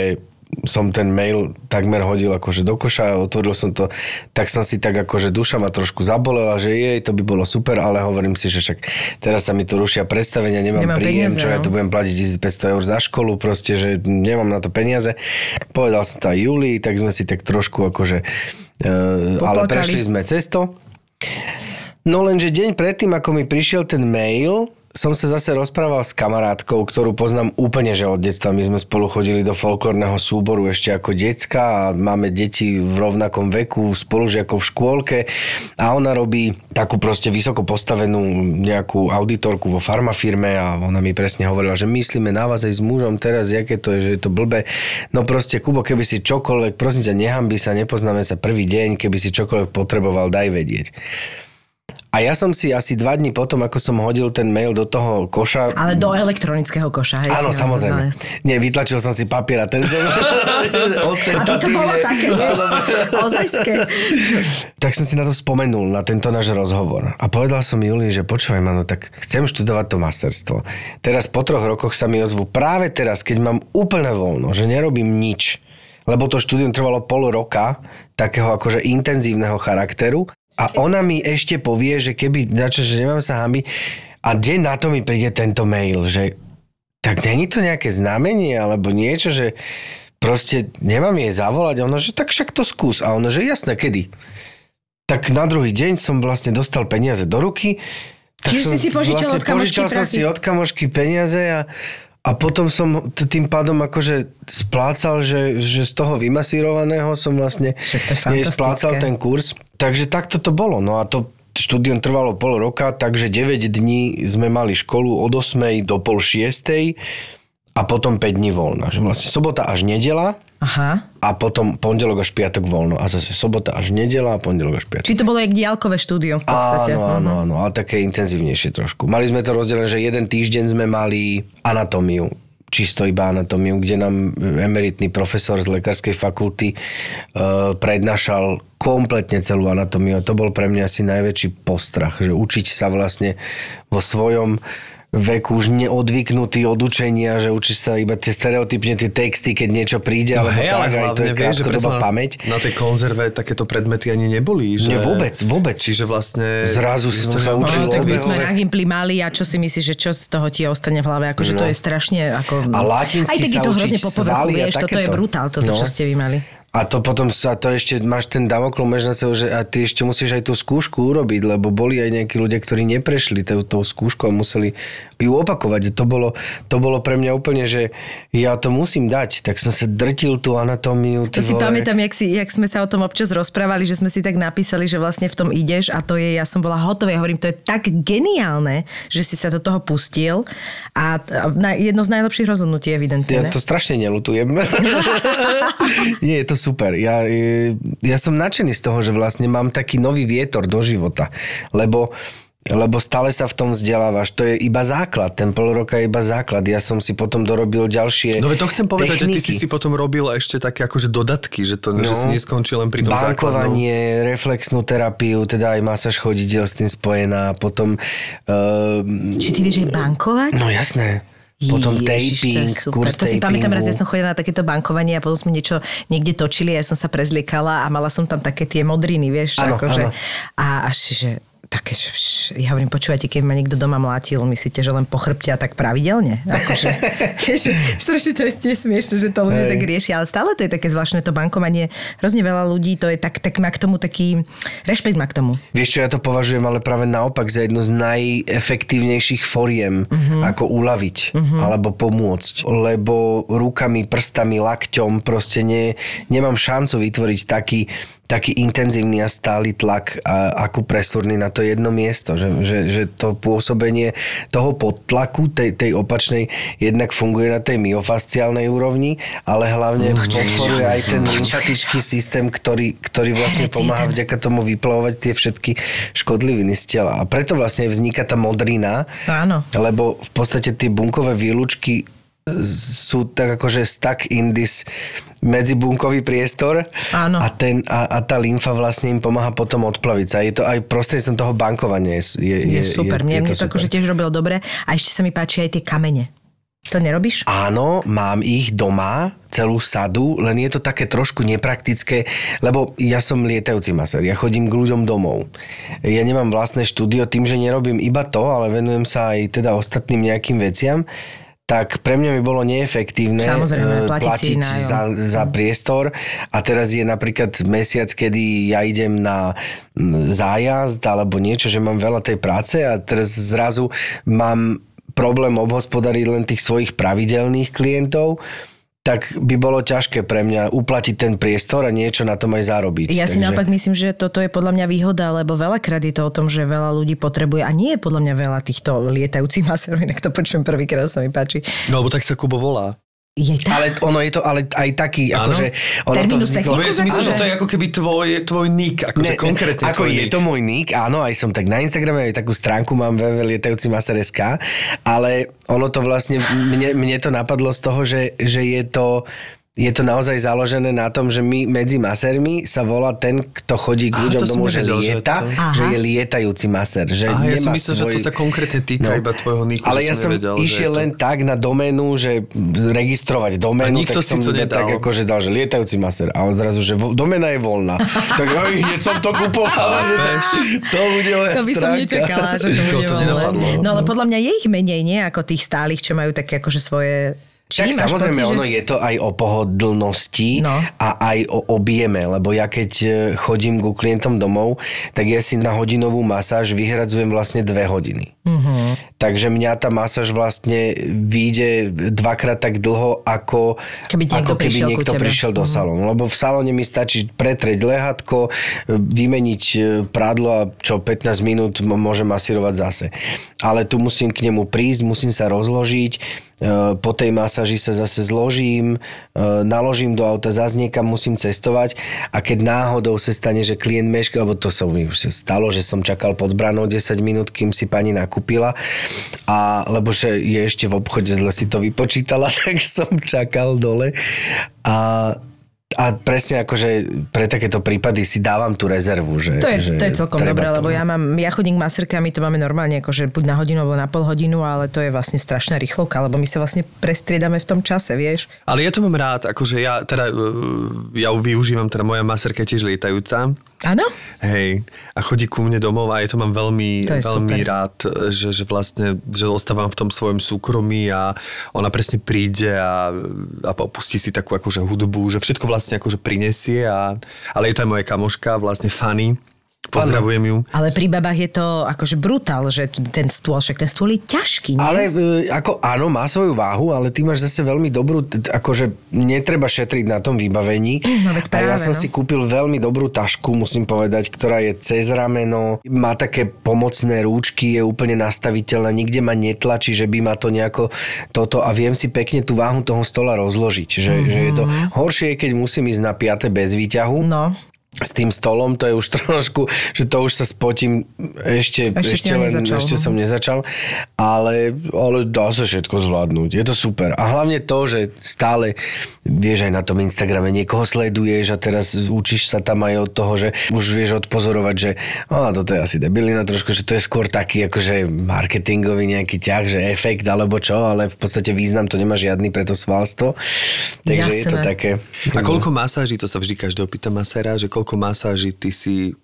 som ten mail takmer hodil akože do koša, otvoril som to, tak som si tak akože duša ma trošku zabolela, že jej, to by bolo super, ale hovorím si, že však teraz sa mi tu rušia predstavenia, nemám, nemám príjem, peniaze, čo no. Ja tu budem platiť tisícpäťsto eur za školu, proste, že nemám na to peniaze. Povedal som to aj Julii, tak sme si tak trošku akože, uh, ale prešli sme cesto. No lenže deň predtým, ako mi prišiel ten mail, som sa zase rozprával s kamarátkou, ktorú poznám úplne, že od detstva. My sme spolu chodili do folklórneho súboru ešte ako decka a máme deti v rovnakom veku, spolužiakov v škôlke a ona robí takú proste vysoko postavenú nejakú auditorku vo farmafirme a ona mi presne hovorila, že myslíme na vás aj s mužom teraz, jaké to je, že je to blbé. No proste, Kubo, keby si čokoľvek, prosím ťa, nehanbi sa, nepoznáme sa prvý deň, keby si čokoľvek potreboval, daj vedieť. A ja som si asi dva dní potom, ako som hodil ten mail do toho koša... Ale do elektronického koša. Hej, áno, samozrejme. Hodil. Nie, vytlačil som si papier a ten som... a to bolo také, vieš, ozajské. Tak som si na to spomenul, na tento náš rozhovor. A povedal som Julii, že počúvaj, mano, tak chcem študovať to masterstvo. Teraz po troch rokoch sa mi ozvu práve teraz, keď mám úplne voľno, že nerobím nič. Lebo to štúdium trvalo pol roka, takého akože intenzívneho charakteru. A ona mi ešte povie, že keby, načo, že nemám sa hambiť. A deň na to mi príde tento mail, že tak není to nejaké znamenie, alebo niečo, že proste nemám jej zavolať. A ono, že tak však to skús. A ono, že jasné, kedy. Tak na druhý deň som vlastne dostal peniaze do ruky. Tak Čiže som si si požičal vlastne od kamošky prachy. Som si od kamošky peniaze a... A potom som tým pádom akože splácal, že, že z toho vymasírovaného som vlastne splácal ten kurz. Takže takto to bolo. No a to štúdium trvalo pol roka, takže deväť dní sme mali školu od osem do pol šiestej a potom päť dní voľna. Že vlastne sobota až nedela. Aha. A potom pondelok až piatok voľno. A zase sobota až nedela a pondelok až piatok. Či to bolo jak diaľkové štúdium v podstate. Áno, áno, áno. Ale také intenzívnejšie trošku. Mali sme to rozdelené, že jeden týždeň sme mali anatómiu. Čisto iba anatómiu, kde nám emeritný profesor z lekárskej fakulty uh, prednášal kompletne celú anatómiu. A to bol pre mňa asi najväčší postrach. Že učiť sa vlastne vo svojom veku už neodvyknutý od učenia, že učíš sa iba tie stereotypne tie texty, keď niečo príde, no alebo hej, tak, ale aj to je krátkodobá pamäť. Na tej konzerve takéto predmety ani neboli. Že... Ne, vôbec, vôbec. Čiže vlastne... Zrazu si to sa učil. Tak by sme na Gimply mali a čo si myslíš, že čo z toho ti ostane v hlave? Akože no. To je strašne... Ako... A latinsky aj, sa učiť svaly a takéto. Toto je brutál, toto, no. Čo ste vy mali. A to potom sa to ešte, máš ten damoklov meč na sebe, že a ty ešte musíš aj tú skúšku urobiť, lebo boli aj nejakí ľudia, ktorí neprešli tou, tou skúškou a museli ju opakovať. To bolo, to bolo pre mňa úplne, že ja to musím dať. Tak som sa drtil tú anatómiu. To si pamätám, jak, si, jak sme sa o tom občas rozprávali, že sme si tak napísali, že vlastne v tom ideš a to je, ja som bola hotová. Ja hovorím, to je tak geniálne, že si sa do toho pustil a, a jedno z najlepších rozhodnutí, evidentne. Ja to strašne neľutujem. Nie, je to super. Ja, ja som nadšený z toho, že vlastne mám taký nový vietor do života, lebo, lebo stále sa v tom vzdelávaš. To je iba základ. Ten pol roka je iba základ. Ja som si potom dorobil ďalšie No to chcem povedať, techniky. Že ty si si potom robil ešte také akože dodatky, že to no, že si neskončil len pri tom základnom. Bankovanie, reflexnú terapiu, teda aj masáž chodidiel s tým spojená. Potom... Uh, Či ty vieš aj bankovať? No jasné. Potom Ježiš, taping, to kurz tapingu. To si pamätám, raz ja som chodila na takéto bankovanie a potom sme niečo niekde točili a ja som sa prezliekala a mala som tam také tie modriny, vieš. Áno, akože, áno. A až, že také, že, ja hovorím, počúvajte, keď ma niekto doma mlátil, myslíte, že len po chrbte a tak pravidelne? Akože, strašne to je smiešne, že to ľudia tak riešia, ale stále to je také zvláštne to bankovanie. Hrozne veľa ľudí, to je tak, tak má k tomu taký, rešpekt má k tomu. Vieš čo, ja to považujem ale práve naopak za jednu z najefektívnejších foriem, uh-huh. ako uľaviť, uh-huh. alebo pomôcť. Lebo rukami, prstami, lakťom proste nie, nemám šancu vytvoriť taký taký intenzívny a stály tlak akupresúrny na to jedno miesto. Že, že, že to pôsobenie toho podtlaku, tej, tej opačnej, jednak funguje na tej myofasciálnej úrovni, ale hlavne podporuje aj ten lymfatický systém, ktorý, ktorý vlastne pomáha vďaka tomu vyplavovať tie všetky škodliviny z tela. A preto vlastne vzniká tá modrina, áno. lebo v podstate tie bunkové výlučky sú tak akože stuck in this medzibunkový priestor a, ten, a, a tá lymfa vlastne im pomáha potom odplaviť sa. Je to aj prostredníctvom toho bankovania. Je, je, je super. Je, mne je to, mne to akože tiež robilo dobre a ešte sa mi páči aj tie kamene. To nerobíš? Áno, mám ich doma, celú sadu, len je to také trošku nepraktické, lebo ja som lietajúci masér, ja chodím k ľuďom domov. Ja nemám vlastné štúdio tým, že nerobím iba to, ale venujem sa aj teda ostatným nejakým veciam. Tak pre mňa by bolo neefektívne platiť, platiť za, za priestor. A teraz je napríklad mesiac, kedy ja idem na zájazd alebo niečo, že mám veľa tej práce a teraz zrazu mám problém obhospodariť len tých svojich pravidelných klientov, tak by bolo ťažké pre mňa uplatiť ten priestor a niečo na tom aj zarobiť. Ja si takže... naopak myslím, že toto je podľa mňa výhoda, lebo veľakrát je to o tom, že veľa ľudí potrebuje a nie je podľa mňa veľa týchto lietajúcich masérov, inak to počujem prvýkrát, sa mi páči. No, lebo tak sa Kubo volá. Je tak? Ale ono je to ale aj taký, akože ono Terminus to vzniklo. Ja si myslím, že to je ako keby tvoj, tvoj nick, akože ne, konkrétne ako tvoj je nick. To môj nick, áno, aj som tak na Instagrame, aj takú stránku mám www bodka lietajúcimaser bodka es ká, ale ono to vlastne, mne, mne to napadlo z toho, že, že je to... Je to naozaj založené na tom, že my medzi masermi sa volá ten, kto chodí k ľuďom domov, že lieta, že je lietajúci maser. Že Aha, ja si myslím, svoj... že to sa konkrétne týka no. iba tvojho niku. Ale ja som nevedel, išiel len to... tak na doménu, že registrovať doménu, tak som to nedal. Tak akože dal, že lietajúci maser. A on zrazu, že doména je voľná. Tak oj, hneď som to kupovala. Že to bude moja stránka. To by som nečakala, že to bude voľné. No ale podľa mňa je ich menej, nie? Ako tých stálych, čo majú také akože svoje... Čím tak samozrejme, pocit, ono že... je to aj o pohodlnosti no. a aj o objeme, lebo ja keď chodím ku klientom domov, tak ja si na hodinovú masáž vyhradzujem vlastne dve hodiny. Mm-hmm. Takže mňa tá masáž vlastne vyjde dvakrát tak dlho, ako keby niekto, ako keby prišiel, niekto prišiel do mm-hmm. salónu. Lebo v salóne mi stačí pretrieť lehátko, vymeniť prádlo a čo pätnásť minút môžem masírovať zase. Ale tu musím k nemu prísť, musím sa rozložiť, po tej masáži sa zase zložím, naložím do auta, zase niekam musím cestovať a keď náhodou sa stane, že klient meška, lebo to sa mi už stalo, že som čakal pod branou desať minút, kým si pani nakúpila, a, lebo že je ešte v obchode, zle si to vypočítala, tak som čakal dole a... A presne akože pre takéto prípady si dávam tú rezervu. Že, to, je, že to je celkom dobré, lebo ja, mám, ja chodím k masérkám, my to máme normálne akože buď na hodinu alebo na pol hodinu, ale to je vlastne strašná rýchlovka, lebo my sa vlastne prestriedame v tom čase, vieš. Ale ja to mám rád, akože ja teda, ja využívam, teda moja masérka tiež lietajúca. Áno? Hej, a chodí ku mne domov a ja to mám veľmi, to veľmi rád, že, že vlastne, že ostávam v tom svojom súkromí a ona presne príde a, a pustí si takú akože hudbu, že všetko vlastne akože prinesie a, ale je to aj moja kamoška, vlastne Fanny. Pozdravujem ju. Ale pri babách je to akože brutál, že ten stôl, však ten stôl je ťažký, nie? Ale ako áno, má svoju váhu, ale ty máš zase veľmi dobrú, akože netreba šetriť na tom vybavení. No, veď práve, a ja som no. si kúpil veľmi dobrú tašku, musím povedať, ktorá je cez rameno, má také pomocné rúčky, je úplne nastaviteľná, nikde ma netlačí, že by ma to nejako toto a viem si pekne tú váhu toho stola rozložiť. Že, mm-hmm. že je to horšie, keď musím ísť na piate bez výťahu. No. S tým stolom, to je už trošku, že to už sa spotím, ešte, ešte, ešte, len, ešte som nezačal, ale, ale dá sa všetko zvládnuť, je to super. A hlavne to, že stále, vieš, aj na tom Instagrame niekoho sleduješ a teraz učíš sa tam aj od toho, že už vieš odpozorovať, že á, toto je asi debilina trošku, že to je skôr taký akože marketingový nejaký ťah, že efekt alebo čo, ale v podstate význam to nemá žiadny pre to svalstvo. Takže jasné. Je to také. A koľko masáží, to sa vždy každý opýta maséra, že koľko masáží ty si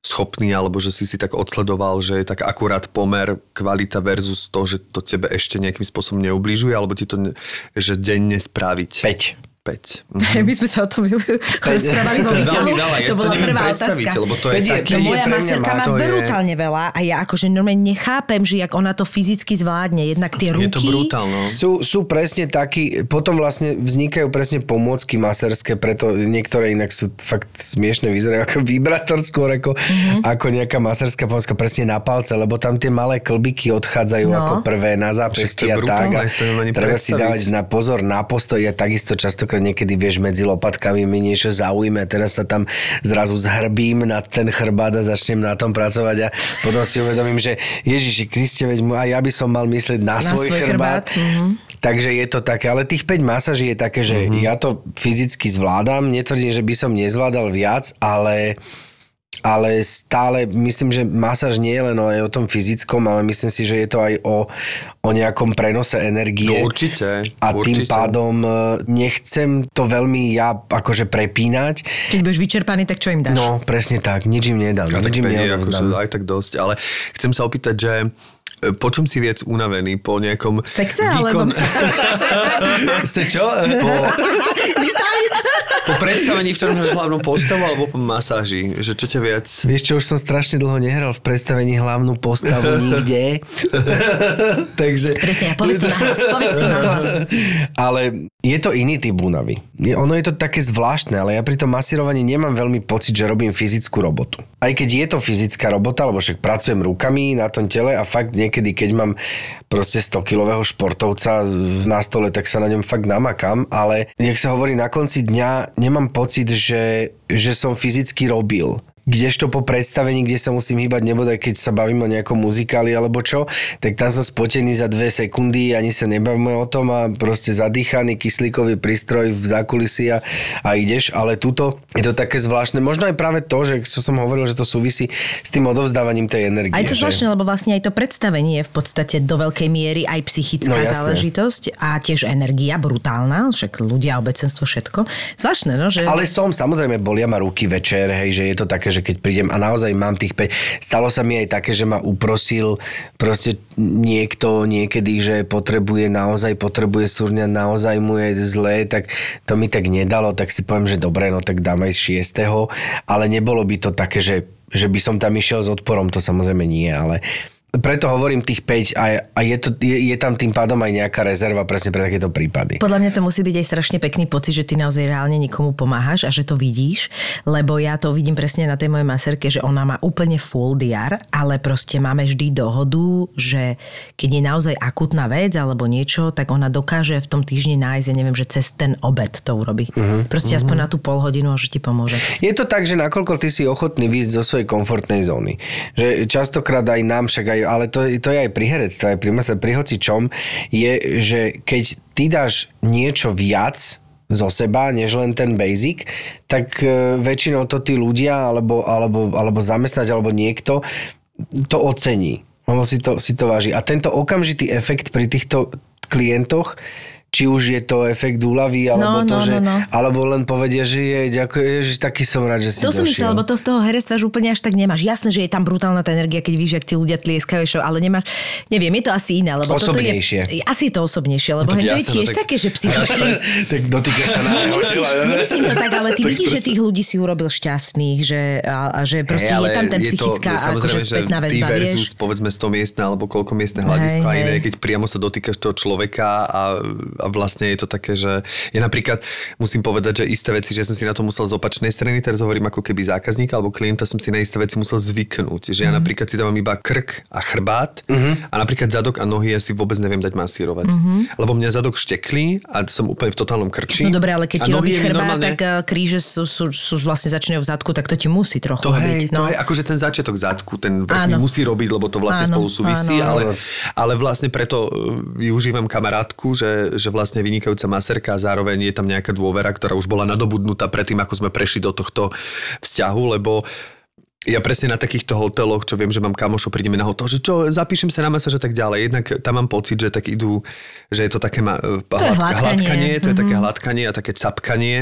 schopný, alebo že si si tak odsledoval, že je tak akurát pomer kvalita versus to, že to tebe ešte nejakým spôsobom neublížuje, alebo ti to, ne, že denne spraviť? päť. päť. Mm-hmm. My sme sa o tom rozprávali vo výťahu. To bola prvá otázka. To je taký, no moja masérka má brutálne je... veľa a ja akože normálne nechápem, že jak ona to fyzicky zvládne. Jednak tie ruky... Je to brutálno. Sú, sú presne takí, potom vlastne vznikajú presne pomôcky masérske, preto niektoré inak sú fakt smiešne vyzerajú ako vibrátor skôr, ako, mm-hmm. ako nejaká masérska pomôcka presne na palce, lebo tam tie malé klbiky odchádzajú no. ako prvé na zápesti a tak. A treba si dávať na pozor, na postoj a takisto častokrát niekedy, vieš, medzi lopatkami mi niečo zaujme, teraz sa tam zrazu zhrbím na ten chrbát a začnem na tom pracovať a potom si uvedomím, že Ježiši Kriste, veď mu, a ja by som mal myslieť na, na svoj, svoj chrbát. chrbát. Mm-hmm. Takže je to také, ale tých päť masáží je také, že mm-hmm. ja to fyzicky zvládam, netvrdím, že by som nezvládal viac, ale ale stále myslím, že masáž nie je len aj o tom fyzickom, ale myslím si, že je to aj o, o nejakom prenose energie. No určite. A určite. Tým pádom nechcem to veľmi ja akože prepínať. Keď budeš vyčerpaný, tak čo im dáš? No, presne tak. Nič im nedám. A nič tak im penie, akože aj tak dosť. Ale chcem sa opýtať, že po čom si viac unavený? Po nejakom... Sexe, výkon... alebo... Se čo? Po... Po predstavení, v ktorom hráš hlavnú postavu alebo po masáži? Že čo ťa viac? Vieš čo, už som strašne dlho nehral v predstavení hlavnú postavu nikde. Takže... Presne, povedz to na hlas, povedz to na hlas. Ale je to iný typ únavy. Ono je to také zvláštne, ale ja pri tom masírovaní nemám veľmi pocit, že robím fyzickú robotu. Aj keď je to fyzická robota, lebo však pracujem rukami na tom tele a fakt nie niekedy, keď mám proste stokilového športovca na stole, tak sa na ňom fakt namakám, ale nech sa hovorí, na konci dňa nemám pocit, že, že som fyzicky robil. Kdežto po predstavení, kde sa musím hýbať, nebodaj keď sa bavím o nejakom muzikáli alebo čo, tak tam som spotený za dve sekundy, ani sa nebavíme o tom a proste zadýchaný kyslíkový prístroj v zákulisí a, a ideš, ale tuto je to také zvláštne. Možno aj práve to, že čo som hovoril, že to súvisí s tým odovzdávaním tej energie. Aj to že... zvláštne, lebo vlastne aj to predstavenie je v podstate do veľkej miery aj psychická no, záležitosť a tiež energia brutálna, však ľudia, obecenstvo, všetko. Zvláštne, no, že... Ale som, samozrejme, bolia ma ruky večer, hej, že je to také, že keď prídem a naozaj mám tých päť. Stalo sa mi aj také, že ma uprosil proste niekto niekedy, že potrebuje naozaj, potrebuje súrňa, naozaj mu je zlé, tak to mi tak nedalo, tak si poviem, že dobre, no tak dám aj šiesteho, ale nebolo by to také, že, že by som tam išiel s odporom, to samozrejme nie, ale... Preto hovorím tých päť a, a je, to, je, je tam tým pádom aj nejaká rezerva presne pre takéto prípady. Podľa mňa to musí byť aj strašne pekný pocit, že ty naozaj reálne nikomu pomáhaš a že to vidíš, lebo ja to vidím presne na tej mojej maserke, že ona má úplne full diar, ale proste máme vždy dohodu, že keď je naozaj akutná vec alebo niečo, tak ona dokáže v tom týždni nájsť, ja neviem, že cez ten obed to urobí. Uh-huh, proste uh-huh. aspoň na tú pol hodinu, že ti pomôže. Je to tak, že nakoľko ty si ochotný vyjsť zo svojej komfortnej zóny. Že častokrát aj nám, však aj ale to, to je aj pri herectve, aj pri mase, pri hocičom, je, že keď ty dáš niečo viac zo seba, než len ten basic, tak väčšinou to tí ľudia, alebo, alebo, alebo zamestnať, alebo niekto, to ocení. Lebo si to, si to váži. A tento okamžitý efekt pri týchto klientoch, či už je to efekt úľavy, alebo no, to, no, že... No, no. Alebo len povedia, že je, ďakujem, že taký som rád, že si to došiel. To som myslel, lebo to z toho herectva už úplne až tak nemáš. Jasné, že je tam brutálna tá energia, keď víš, ak tí ľudia tlieskajú, ale nemáš... Neviem, je to asi iné, lebo toto je... Osobnejšie. Asi je to osobnejšie, lebo no, to, hej, jasné, to je tiež no, tak, také, že psychicky... Tak dotýkaš sa na... Nemyslím to tak, ale ty vidíš, že tých ľudí si urobil šťastných, že, a, a že proste hey, je tam ten psychická akože spätná väzba, vieš. Povedzme sto miestne alebo koľko miestne hľadisko a iné, keď priamo sa dotýkaš toho človeka a a vlastne je to také, že ja napríklad musím povedať, že isté veci, že som si na to musel z opačnej strany, teraz hovorím ako keby zákazníka alebo klienta, som si na isté veci musel zvyknúť, že ja mm. napríklad si dávam iba krk a chrbát mm-hmm. a napríklad zadok a nohy ja si vôbec neviem dať masírovať, mm-hmm. lebo mňa zadok šteklí a som úplne v totálnom krči. No dobre, ale keď ti robí chrbát, normálne... tak kríže sú, sú, sú vlastne začínajú v zadku, tak to ti musí trochu to robiť. Hej, no. To je akože ten začiatok zadku, ten vrchný musí robiť, lebo to vlastne áno, spolu súvisí, ale, ale vlastne preto využívam kamarátku, že že vlastne vynikajúca maserka a zároveň je tam nejaká dôvera, ktorá už bola nadobudnutá predtým, ako sme prešli do tohto vzťahu, lebo ja presne na takýchto hoteloch, čo viem, že mám kamošov, prídeme na hotel, že čo, zapíšem sa na masáž a tak ďalej. Jednak tam mám pocit, že tak idú, že je to také ma- to hladka, je hladkanie, to mm-hmm. je také hladkanie a také capkanie.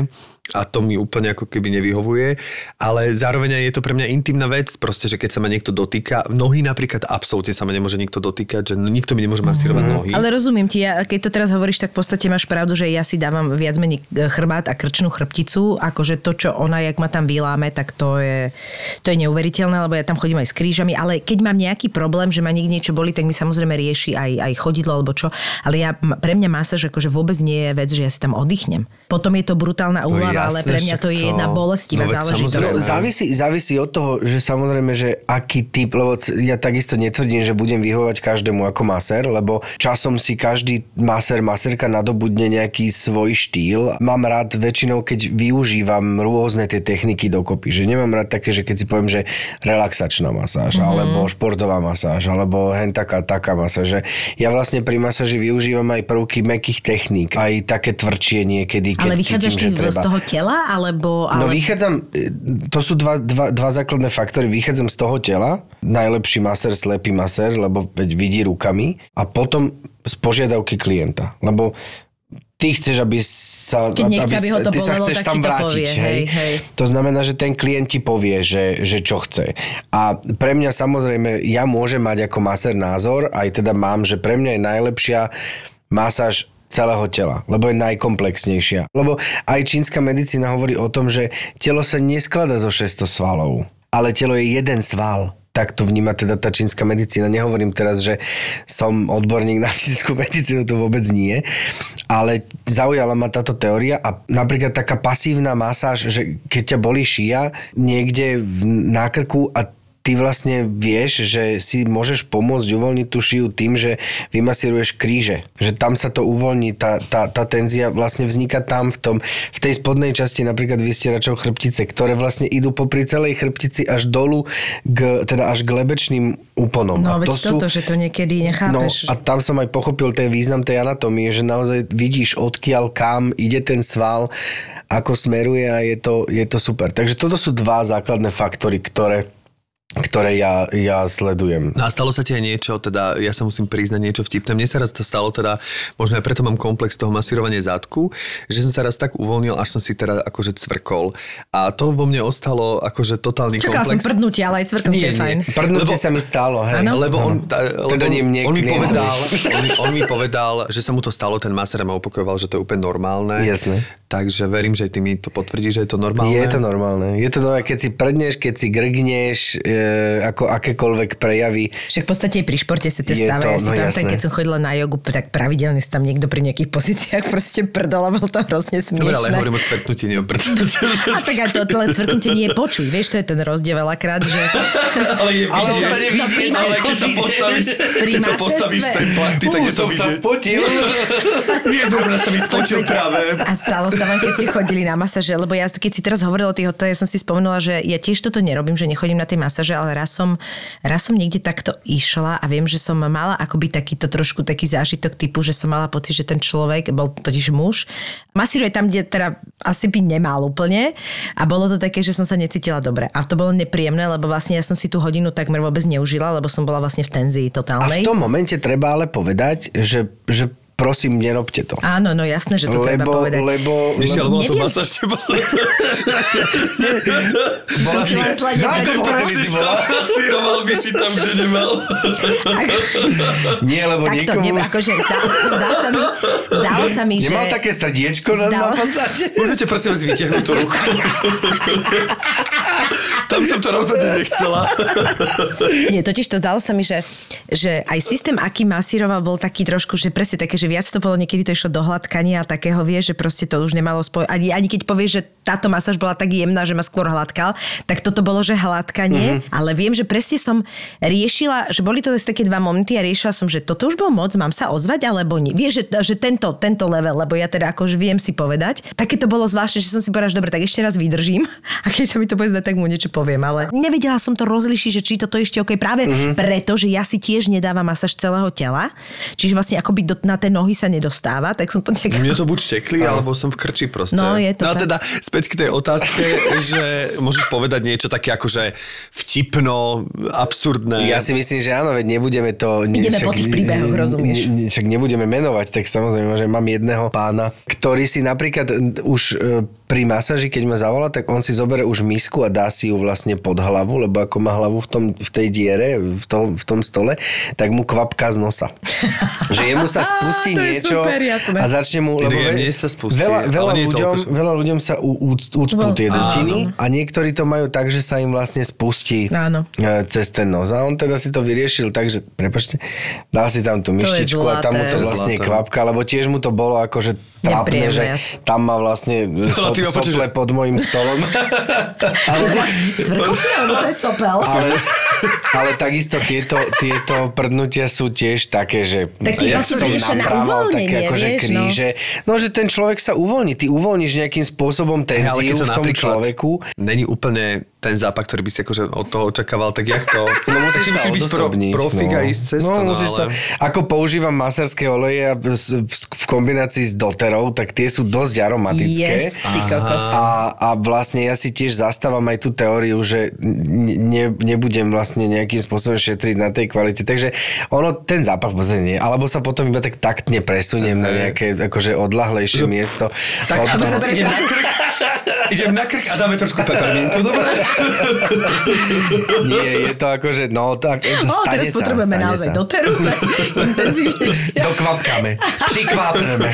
A to mi úplne ako keby nevyhovuje, ale zároveň je to pre mňa intimná vec, proste, že keď sa ma niekto dotýka, nohy napríklad absolútne sa ma nemôže nikto dotýkať, že nikto mi nemôže masírovať mm-hmm. nohy. Ale rozumiem ti, ja, keď to teraz hovoríš, tak v podstate máš pravdu, že ja si dávam viac menej chrbát a krčnú chrbticu, akože to, čo ona, jak ma tam vyláme, tak to je, to je neuveriteľné, lebo ja tam chodím aj s krížami, ale keď mám nejaký problém, že ma niekde niečo bolí, tak mi samozrejme rieši aj, aj chodidlo alebo čo, ale ja, pre mňa masáž akože vôbec nie je vec, že ja si tam oddychnem. Potom je to brutálna úľava. Jasne, ale pre mňa to je jedna bolestivá no, záležitosť. Závisí, závisí od toho, že samozrejme, že aký typ, lebo ja takisto netvrdím, že budem vyhovovať každému ako masér, lebo časom si každý masér, masérka nadobudne nejaký svoj štýl. Mám rád väčšinou, keď využívam rôzne tie techniky dokopy, že nemám rád také, že keď si poviem, že relaxačná masáž, mm-hmm. alebo športová masáž, alebo hen taká, taká masáž. Že ja vlastne pri masáži využívam aj prvky mäkkých techník, aj také tvrdšie niekedy, keď cítim, že treba. Ale tela, alebo... Ale... No vychádzam, to sú dva, dva, dva základné faktory. Vychádzam z toho tela, najlepší masér, slepý masér, lebo vidí rukami a potom z požiadavky klienta, lebo ty chceš, aby sa... Keď nechce, aby, aby ho to ty bolelo, sa chceš tak tam vrátiť, povie, hej? Hej. To znamená, že ten klient ti povie, že, že čo chce. A pre mňa samozrejme, ja môžem mať ako masér názor, aj teda mám, že pre mňa je najlepšia masáž celého tela, lebo je najkomplexnejšia. Lebo aj čínska medicína hovorí o tom, že telo sa neskladá zo šesťsto svalov, ale telo je jeden sval. Tak to vníma teda tá čínska medicína. Nehovorím teraz, že som odborník na čínsku medicínu, to vôbec nie. Ale zaujala ma táto teória a napríklad taká pasívna masáž, že keď ťa bolí šia niekde na krku a ty vlastne vieš, že si môžeš pomôcť uvoľniť tú šiju tým, že vymasíruješ kríže. Že tam sa to uvoľní, tá, tá, tá tenzia vlastne vzniká tam v tom, v tej spodnej časti napríklad vystieračov chrbtice, ktoré vlastne idú popri celej chrbtici až dolu, k, teda až k lebečným úponom. No a to veď sú, toto, že to niekedy nechápeš. No a tam som aj pochopil ten význam tej anatómie, že naozaj vidíš odkiaľ kam ide ten sval, ako smeruje a je to, je to super. Takže toto sú dva základné faktory, ktoré ktoré ja, ja sledujem. No a stalo sa ti aj niečo, teda ja sa musím priznať niečo vtipné. Mne sa raz to stalo, teda možno aj preto mám komplex toho masírovania zadku, že som sa raz tak uvoľnil, až som si teda akože cvrkol. A to vo mne ostalo akože totálny Čakala komplex. Čakala som prdnutie, ale aj cvrknutie je fajn. Prdnutie sa mi stalo, hej. Ano? Lebo on, tá, teda lebo on, mi povedal, on, on mi povedal, že sa mu to stalo, ten masér ma upokojoval, že to je úplne normálne. Jasné. Takže verím, že ty mi to potvrdíš, že je to normálne. Je to normálne. Je to normálne, keď si prdneš, keď si grgneš, e, ako akékoľvek prejavy. Však v podstate pri športe sa to stáva. Ja si no pamätám, keď som chodila na jogu, tak pravidelne si tam niekto pri nejakých pozíciách proste prdola, bolo to hrozne smiešné. Dobre, ale hovorím o cvrknutí, nie o prdnutí. A tak aj to, ale cvrknutie nie je počuť. Vieš, to je ten rozdiel veľakrát, že... ale je vidieť, ale keď sa postavíš, keď sa postavíš v tej plachty, tak je to vidieť. Keď ste chodili na masáže, lebo ja keď si teraz hovorila o tých hotelách, ja som si spomenula, že ja tiež toto nerobím, že nechodím na tie masáže, ale raz som, raz som niekde takto išla a viem, že som mala akoby takýto trošku taký zážitok typu, že som mala pocit, že ten človek, bol totiž muž, masíruje tam, kde teda asi by nemal úplne a bolo to také, že som sa necítila dobre. A to bolo nepríjemné, lebo vlastne ja som si tú hodinu takmer vôbec neužila, lebo som bola vlastne v tenzii totálnej. A v tom momente treba ale povedať, že, že prosím, nerobte to. Áno, no jasné, že to lebo, treba povedať. Lebo... Ešte, ale bola to masáž teba. Či som si lesla nevedela. Ako síroval by si tam, že nemal. Nie, lebo tak niekomu... Takto, akože zdalo, zdalo sa mi, zdalo sa mi, že... Nemal také srdiečko zdalo... na masáže? Môžete prosím vytiahnuť tú ruku. Tam som to rozhodne nechcela. Nie, totiž to zdalo sa mi, že, že aj systém, aký masíroval, bol taký trošku, že presne také, že viac to bolo, niekedy to išlo do hladkania a takého, vieš, že proste to už nemalo spoj... Ani, ani keď povieš, že táto masáž bola tak jemná, že ma skôr hladkal, tak toto bolo, že hladkanie, mm-hmm. ale viem, že presne som riešila, že boli to také dva momenty a riešila som, že toto už bol moc, mám sa ozvať, alebo nie. Vieš, že, že tento, tento level, lebo ja teda akože viem si povedať. Také to bolo zvláštne, že som si povedala, že dobre, tak ešte raz vydržím a keď sa mi to bude zdať, tak mu niečo poviem, ale nevedela som to rozlíšiť, že či toto ešte OK, práve mm-hmm. preto, že ja si tiež nedávam masáž celého tela, čiže vlastne akoby do na tie nohy sa nedostáva, tak som to nejak... Mne to buď štekli, alebo som v krči proste. No, je to no, tak. Teda späť k tej otázke, že môžeš povedať niečo také akože vtipno, absurdné. Ja si myslím, že áno, veď nebudeme to... Ideme však, po tých príbehoch, rozumieš. Však nebudeme menovať, tak samozrejme, že mám jedného pána, ktorý si napríklad už... pri masáži, keď ma zavolá, tak on si zoberie už misku a dá si ju vlastne pod hlavu, lebo ako má hlavu v, tom, v tej diere, v, to, v tom stole, tak mu kvapká z nosa. Že jemu sa spustí niečo super, a začne mu... Lebo ve, mne sa spustí, veľa, veľa, ľuďom, veľa ľuďom sa ucpú tie dutiny a niektorí to majú tak, že sa im vlastne spustí áno. cez ten nos. A on teda si to vyriešil tak, že prepáčte, dal si tam tú myštičku a tam mu to vlastne zlaté. Kvapká, lebo tiež mu to bolo akože trápne, že tam má vlastne... So, sople pod mojím stolom. Ale, Cvrkol si, alebo to je sopel. Ale, ale takisto tieto, tieto prdnutia sú tiež také, že tak ja som naprával také akože kríže. No. no, že ten človek sa uvoľní. Ty uvoľníš nejakým spôsobom tenziu v tom človeku. Není úplne ten zápach, ktorý by si akože od toho očakával, tak jak to... No musíš sa musíš byť pro, profík no. a ísť cestu. No, no, ale... sa... Ako používam masérske oleje v kombinácii s doterou, tak tie sú dosť aromatické. Yes. A, a vlastne ja si tiež zastávam aj tú teóriu, že ne, nebudem vlastne nejakým spôsobom šetriť na tej kvalite. Takže ono, ten zápach vlastne nie. Alebo sa potom iba tak taktne presuniem na nejaké akože odľahlejšie miesto. Tak Od... aby sa idem na krk, idem na krk a dáme trošku pepermintu, dobre? Nie, je to akože, no tak stane sa. O, teraz potrebujeme naozaj do teru, tak intenzívnejšie. Dokvapkáme. Přikvápneme.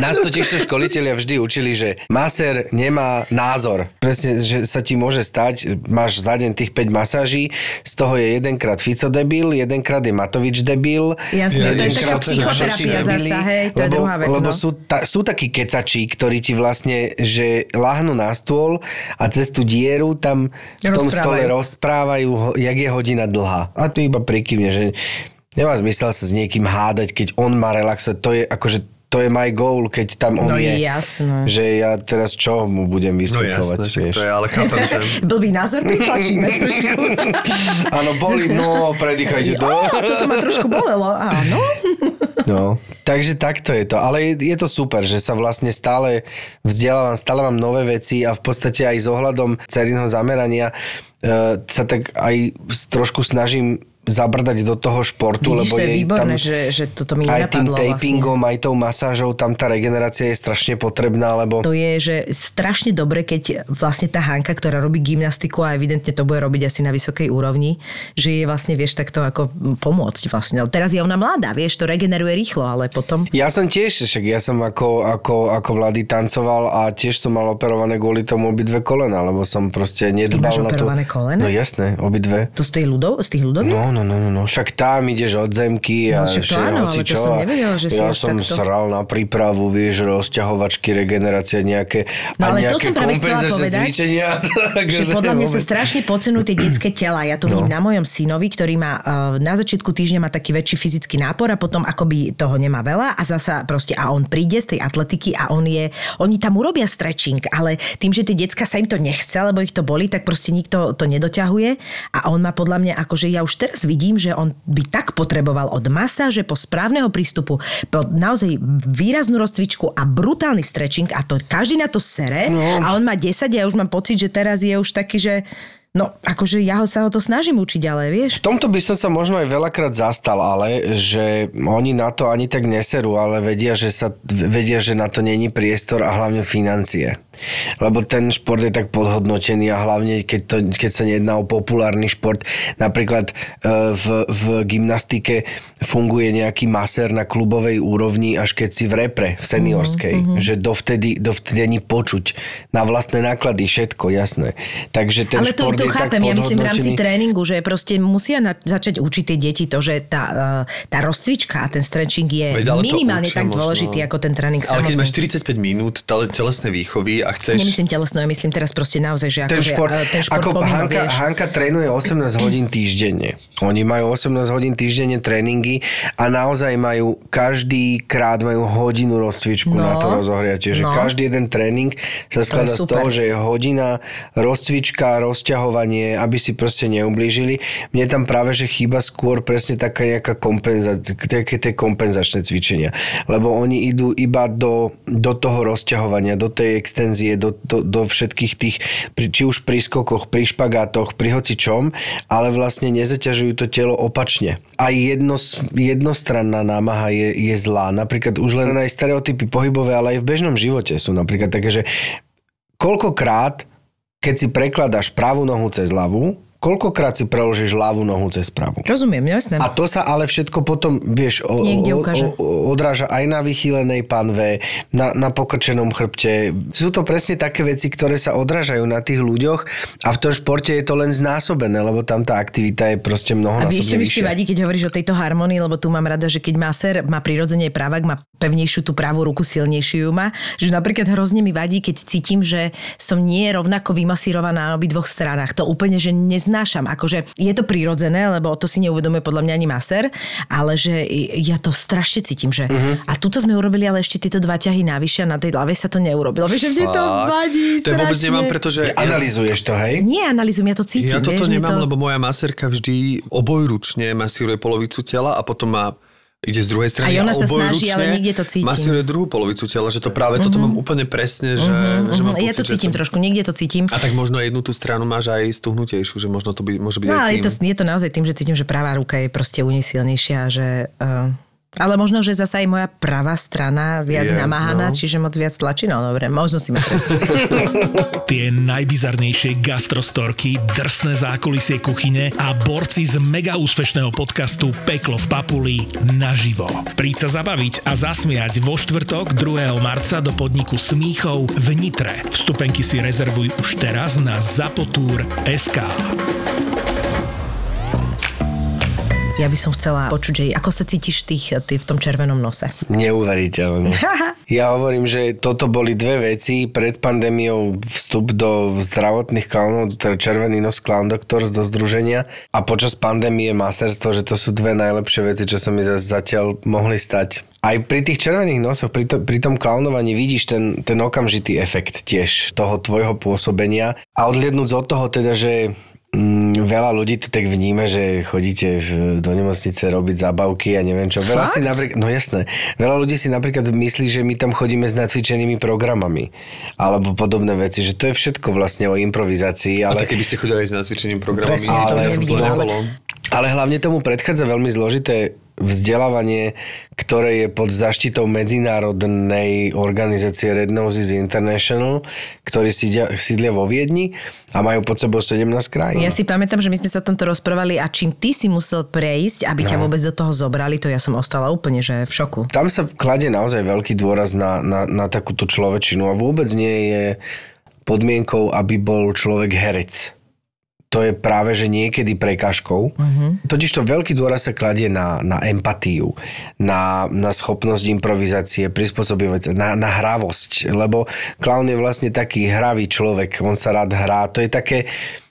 Nás totiž to školitelia vždy učili, že masér nemá názor. Presne, že sa ti môže stať, máš za deň tých päť masáží, z toho je jedenkrát Fico debil, jedenkrát je Matovič debil. Jasne, to je taká psychoterapia zasa, hej, to je druhá vec. Lebo no. sú, ta, sú takí kecači, ktorí ti vlastne že lahnú na stôl a cez tú dieru tam v tom rozprávajú. Stole rozprávajú, jak je hodina dlhá. A tu iba prikyvne, že nemá zmysel sa s niekým hádať, keď on má relaxovať. To je akože to je my goal, keď tam on no, je. No jasné. Že ja teraz čo mu budem vysvetľovať? No jasné, to je, ale chápam, že... Blbý názor pritlačíme trošku. Áno, boli, no, predýchajte do... Á, toto ma trošku bolelo, áno. No, takže takto je to. Ale je to super, že sa vlastne stále vzdelávam, stále mám nové veci a v podstate aj s ohľadom dcerinho zamerania uh, sa tak aj trošku snažím zabrdať do toho športu. Vidíš, lebo to je výborné, tam, že, že toto mi nenapadlo. Aj tým tapingom, vlastne. Aj tou masážou, tam tá regenerácia je strašne potrebná, lebo... To je, že strašne dobre, keď vlastne tá Hanka, ktorá robí gymnastiku a evidentne to bude robiť asi na vysokej úrovni, že je vlastne, vieš, takto ako pomôcť vlastne. Teraz je ona mladá, vieš, to regeneruje rýchlo, ale potom... Ja som tiež, však ja som ako, ako, ako mladý tancoval a tiež som mal operované kvôli tomu obidve kolena, lebo som proste nedbal na to... Ty máš operované kolena? No jasné, obidve. To z, ľudov, z tých ľudoviek? No. No, no, no, no. Však tam ideš od zemky a no, všetko áno, ale to som nevedela, že si ja som takto... sral na prípravu, vieš, rozťahovačky, regenerácie nejaké no, a nejaké kompenzačné cvičenia. Že podľa mňa sa strašne podcenujú tie detské tela. Ja to no. vidím na mojom synovi, ktorý má na začiatku týždňa má taký väčší fyzický nápor a potom akoby toho nemá veľa a zasa proste a on príde z tej atletiky a on je, oni tam urobia stretching, ale tým, že tie decká sa im to nechce, lebo ich to bolí, tak proste nikto to nedoťahuje a on má podľa mňa akože ja už teraz vidím, že on by tak potreboval od masáže po správneho prístupu po naozaj výraznú rozcvičku a brutálny stretching a to každý na to sere no. a on má desať a ja už mám pocit, že teraz je už taký, že no, akože ja ho, sa ho to snažím učiť, ale vieš. V tomto by som sa možno aj veľakrát zastal, ale že oni na to ani tak neserú, ale vedia, že, sa, vedia, že na to není priestor a hlavne financie. Lebo ten šport je tak podhodnotený a hlavne, keď, to, keď sa nejedná o populárny šport, napríklad v, v gymnastike funguje nejaký masér na klubovej úrovni, až keď si v repre, v seniorskej. Mm-hmm. Že dovtedy, dovtedy ani počuť. Na vlastné náklady, všetko, jasné. Takže ten ale šport to chápem, ja myslím v rámci tréningu, že proste musia na, začať učiť tie deti to, že tá, tá rozcvička a ten stretching je minimálne tak dôležitý možno. Ako ten tréning samotný. Ale keď máš štyridsaťpäť minút telesné výchovy a chceš... Nemyslím telesné, ja myslím teraz proste naozaj, že ten šport, že, ten šport ako pomáha, Hanka, Hanka trénuje osemnásť hodín týždenne. Oni majú osemnásť hodín týždenne tréningy a naozaj majú každý krát majú hodinu rozcvičku no, na to rozohriatie. Že no. Každý jeden tréning sa skladá to z toho, že je hodina rozcvička, rozťahová aby si proste neublížili. Mne tam práve, že chýba skôr presne taká nejaká kompenza- také tie kompenzačné cvičenia. Lebo oni idú iba do, do toho rozťahovania, do tej extenzie, do, do, do všetkých tých, či už pri skokoch, pri špagátoch, pri hocičom, ale vlastne nezaťažujú to telo opačne. Aj jedno, jednostranná námaha je, je zlá. Napríklad už len aj stereotypy pohybové, ale aj v bežnom živote sú napríklad také, že koľkokrát keď si prekladáš pravú nohu cez ľavú, koľkokrát si preložíš ľavú nohu cez pravú. Rozumiem, jasné. A to sa ale všetko potom, vieš, o, o, o, odráža aj na vychýlenej panve, na, na pokrčenom chrbte. Sú to presne také veci, ktoré sa odrážajú na tých ľuďoch a v tom športe je to len znásobené, lebo tam tá aktivita je proste mnohonásobne vyššia. A vieš, čo mi vadí, keď hovoríš o tejto harmonii, lebo tu mám rada, že keď masér má prirodzene pravák, má pevnejšiu tú pravú ruku, silnejšiu ju má, že napríklad hrozne mi vadí, keď cítim, že som nie rovnako vymasírovaná na obidvoch stranách. To úplne že nezná Nášam. Akože je to prirodzené, lebo to si neuvedomuje podľa mňa ani masér, ale že ja to strašne cítim, že uh-huh. a tuto sme urobili, ale ešte tieto dva ťahy navyše a na tej ľavej sa to neurobilo. Vieš, že mne to vadí strašne. To ja vôbec nemám, pretože... Ja analyzuješ to, hej? Nie, analyzujem, ja to cítim. Ja toto vieš, nemám, to... lebo moja masérka vždy obojručne masíruje polovicu tela a potom má... ide z druhej strany a, ona sa a snaží, ale niekde to cítim. Masíruje druhú polovicu tela, že to práve mm-hmm. toto mám úplne presne, že, mm-hmm. že mám pocit, ja to cítim to... trošku, niekde to cítim. A tak možno jednu tú stranu máš aj stuhnutejšiu, že možno to by, môže byť no, aj ale tým. Ale je, je to naozaj tým, že cítim, že pravá ruka je proste u nej silnejšia, že... Uh... Ale možno, že zasa aj moja pravá strana viac yeah, namáhaná, no. Čiže moc viac tlačí. No dobre, možno si ma presne. Tie najbizarnejšie gastrostorky, drsné zákulisie kuchyne a borci z mega úspešného podcastu Peklo v Papuli naživo. Príď sa zabaviť a zasmiať vo štvrtok druhého marca do podniku Smíchov v Nitre. Vstupenky si rezervuj už teraz na zapotur bodka es ká. Ja by som chcela počuť, že ako sa cítiš tých, tých v tom červenom nose? Neuveriteľne. Ja hovorím, že toto boli dve veci. Pred pandémiou vstup do zdravotných klaunov, teda Červený nos Clown Doctors do združenia a počas pandémie maserstvo, že to sú dve najlepšie veci, čo sa mi zatiaľ mohli stať. Aj pri tých červených nosoch, pri, to, pri tom klaunovaní vidíš ten, ten okamžitý efekt tiež toho tvojho pôsobenia a odhliadnúc od toho teda, že mm, veľa ľudí to tak vníma, že chodíte v, do nemocnice robiť zábavky a neviem čo. Veľa si napríklad, no jasné, veľa ľudí si napríklad myslí, že my tam chodíme s nacvičenými programami alebo podobné veci, že to je všetko vlastne o improvizácii. Ale... A tak keby ste chodili s nacvičenými programami, presne, ale, to to ale, ale hlavne tomu predchádza veľmi zložité vzdelávanie, ktoré je pod zaštitou medzinárodnej organizácie Red Nose International, ktorí sídlia vo Viedni a majú pod sebou sedemnásť krajín. Ja si pamätám, že my sme sa o tomto rozprávali a čím ty si musel prejsť, aby no. ťa vôbec do toho zobrali, to ja som ostala úplne že v šoku. Tam sa kladie naozaj veľký dôraz na, na, na takúto človečinu a vôbec nie je podmienkou, aby bol človek herec. To je práve, že niekedy prekážkou. Uh-huh. Totižto veľký dôraz sa kladie na, na empatiu, na, na schopnosť improvizácie, prispôsobivosť, na, na hravosť, lebo klaun je vlastne taký hravý človek, on sa rád hrá. To je také,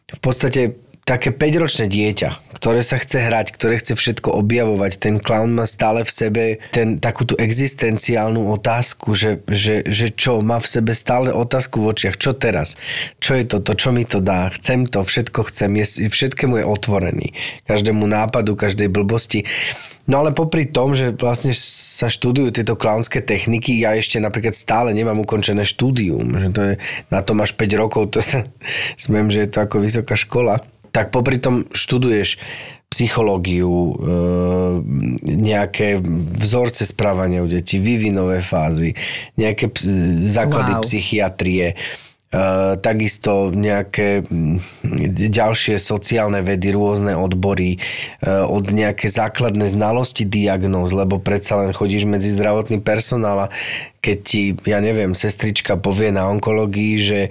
v podstate také päťročné dieťa, ktoré sa chce hrať, ktoré chce všetko objavovať. Ten klaun má stále v sebe ten, takú tú existenciálnu otázku, že, že, že čo, má v sebe stále otázku v očiach, čo teraz, čo je toto, čo mi to dá, chcem to, všetko chcem, je, všetkému je otvorený, každému nápadu, každej blbosti. No ale popri tom, že vlastne sa študujú tieto klaunské techniky, ja ešte napríklad stále nemám ukončené štúdium, že to je, na to máš päť rokov, to sa smiem, že je to ako vysoká škola. Tak popri tom študuješ psychológiu, nejaké vzorce správania u detí, vývinové fázy, nejaké základy wow. psychiatrie, takisto nejaké ďalšie sociálne vedy, rôzne odbory, od nejaké základné znalosti diagnóz, lebo predsa len chodíš medzi zdravotný personál a keď ti, ja neviem, sestrička povie na onkológii, že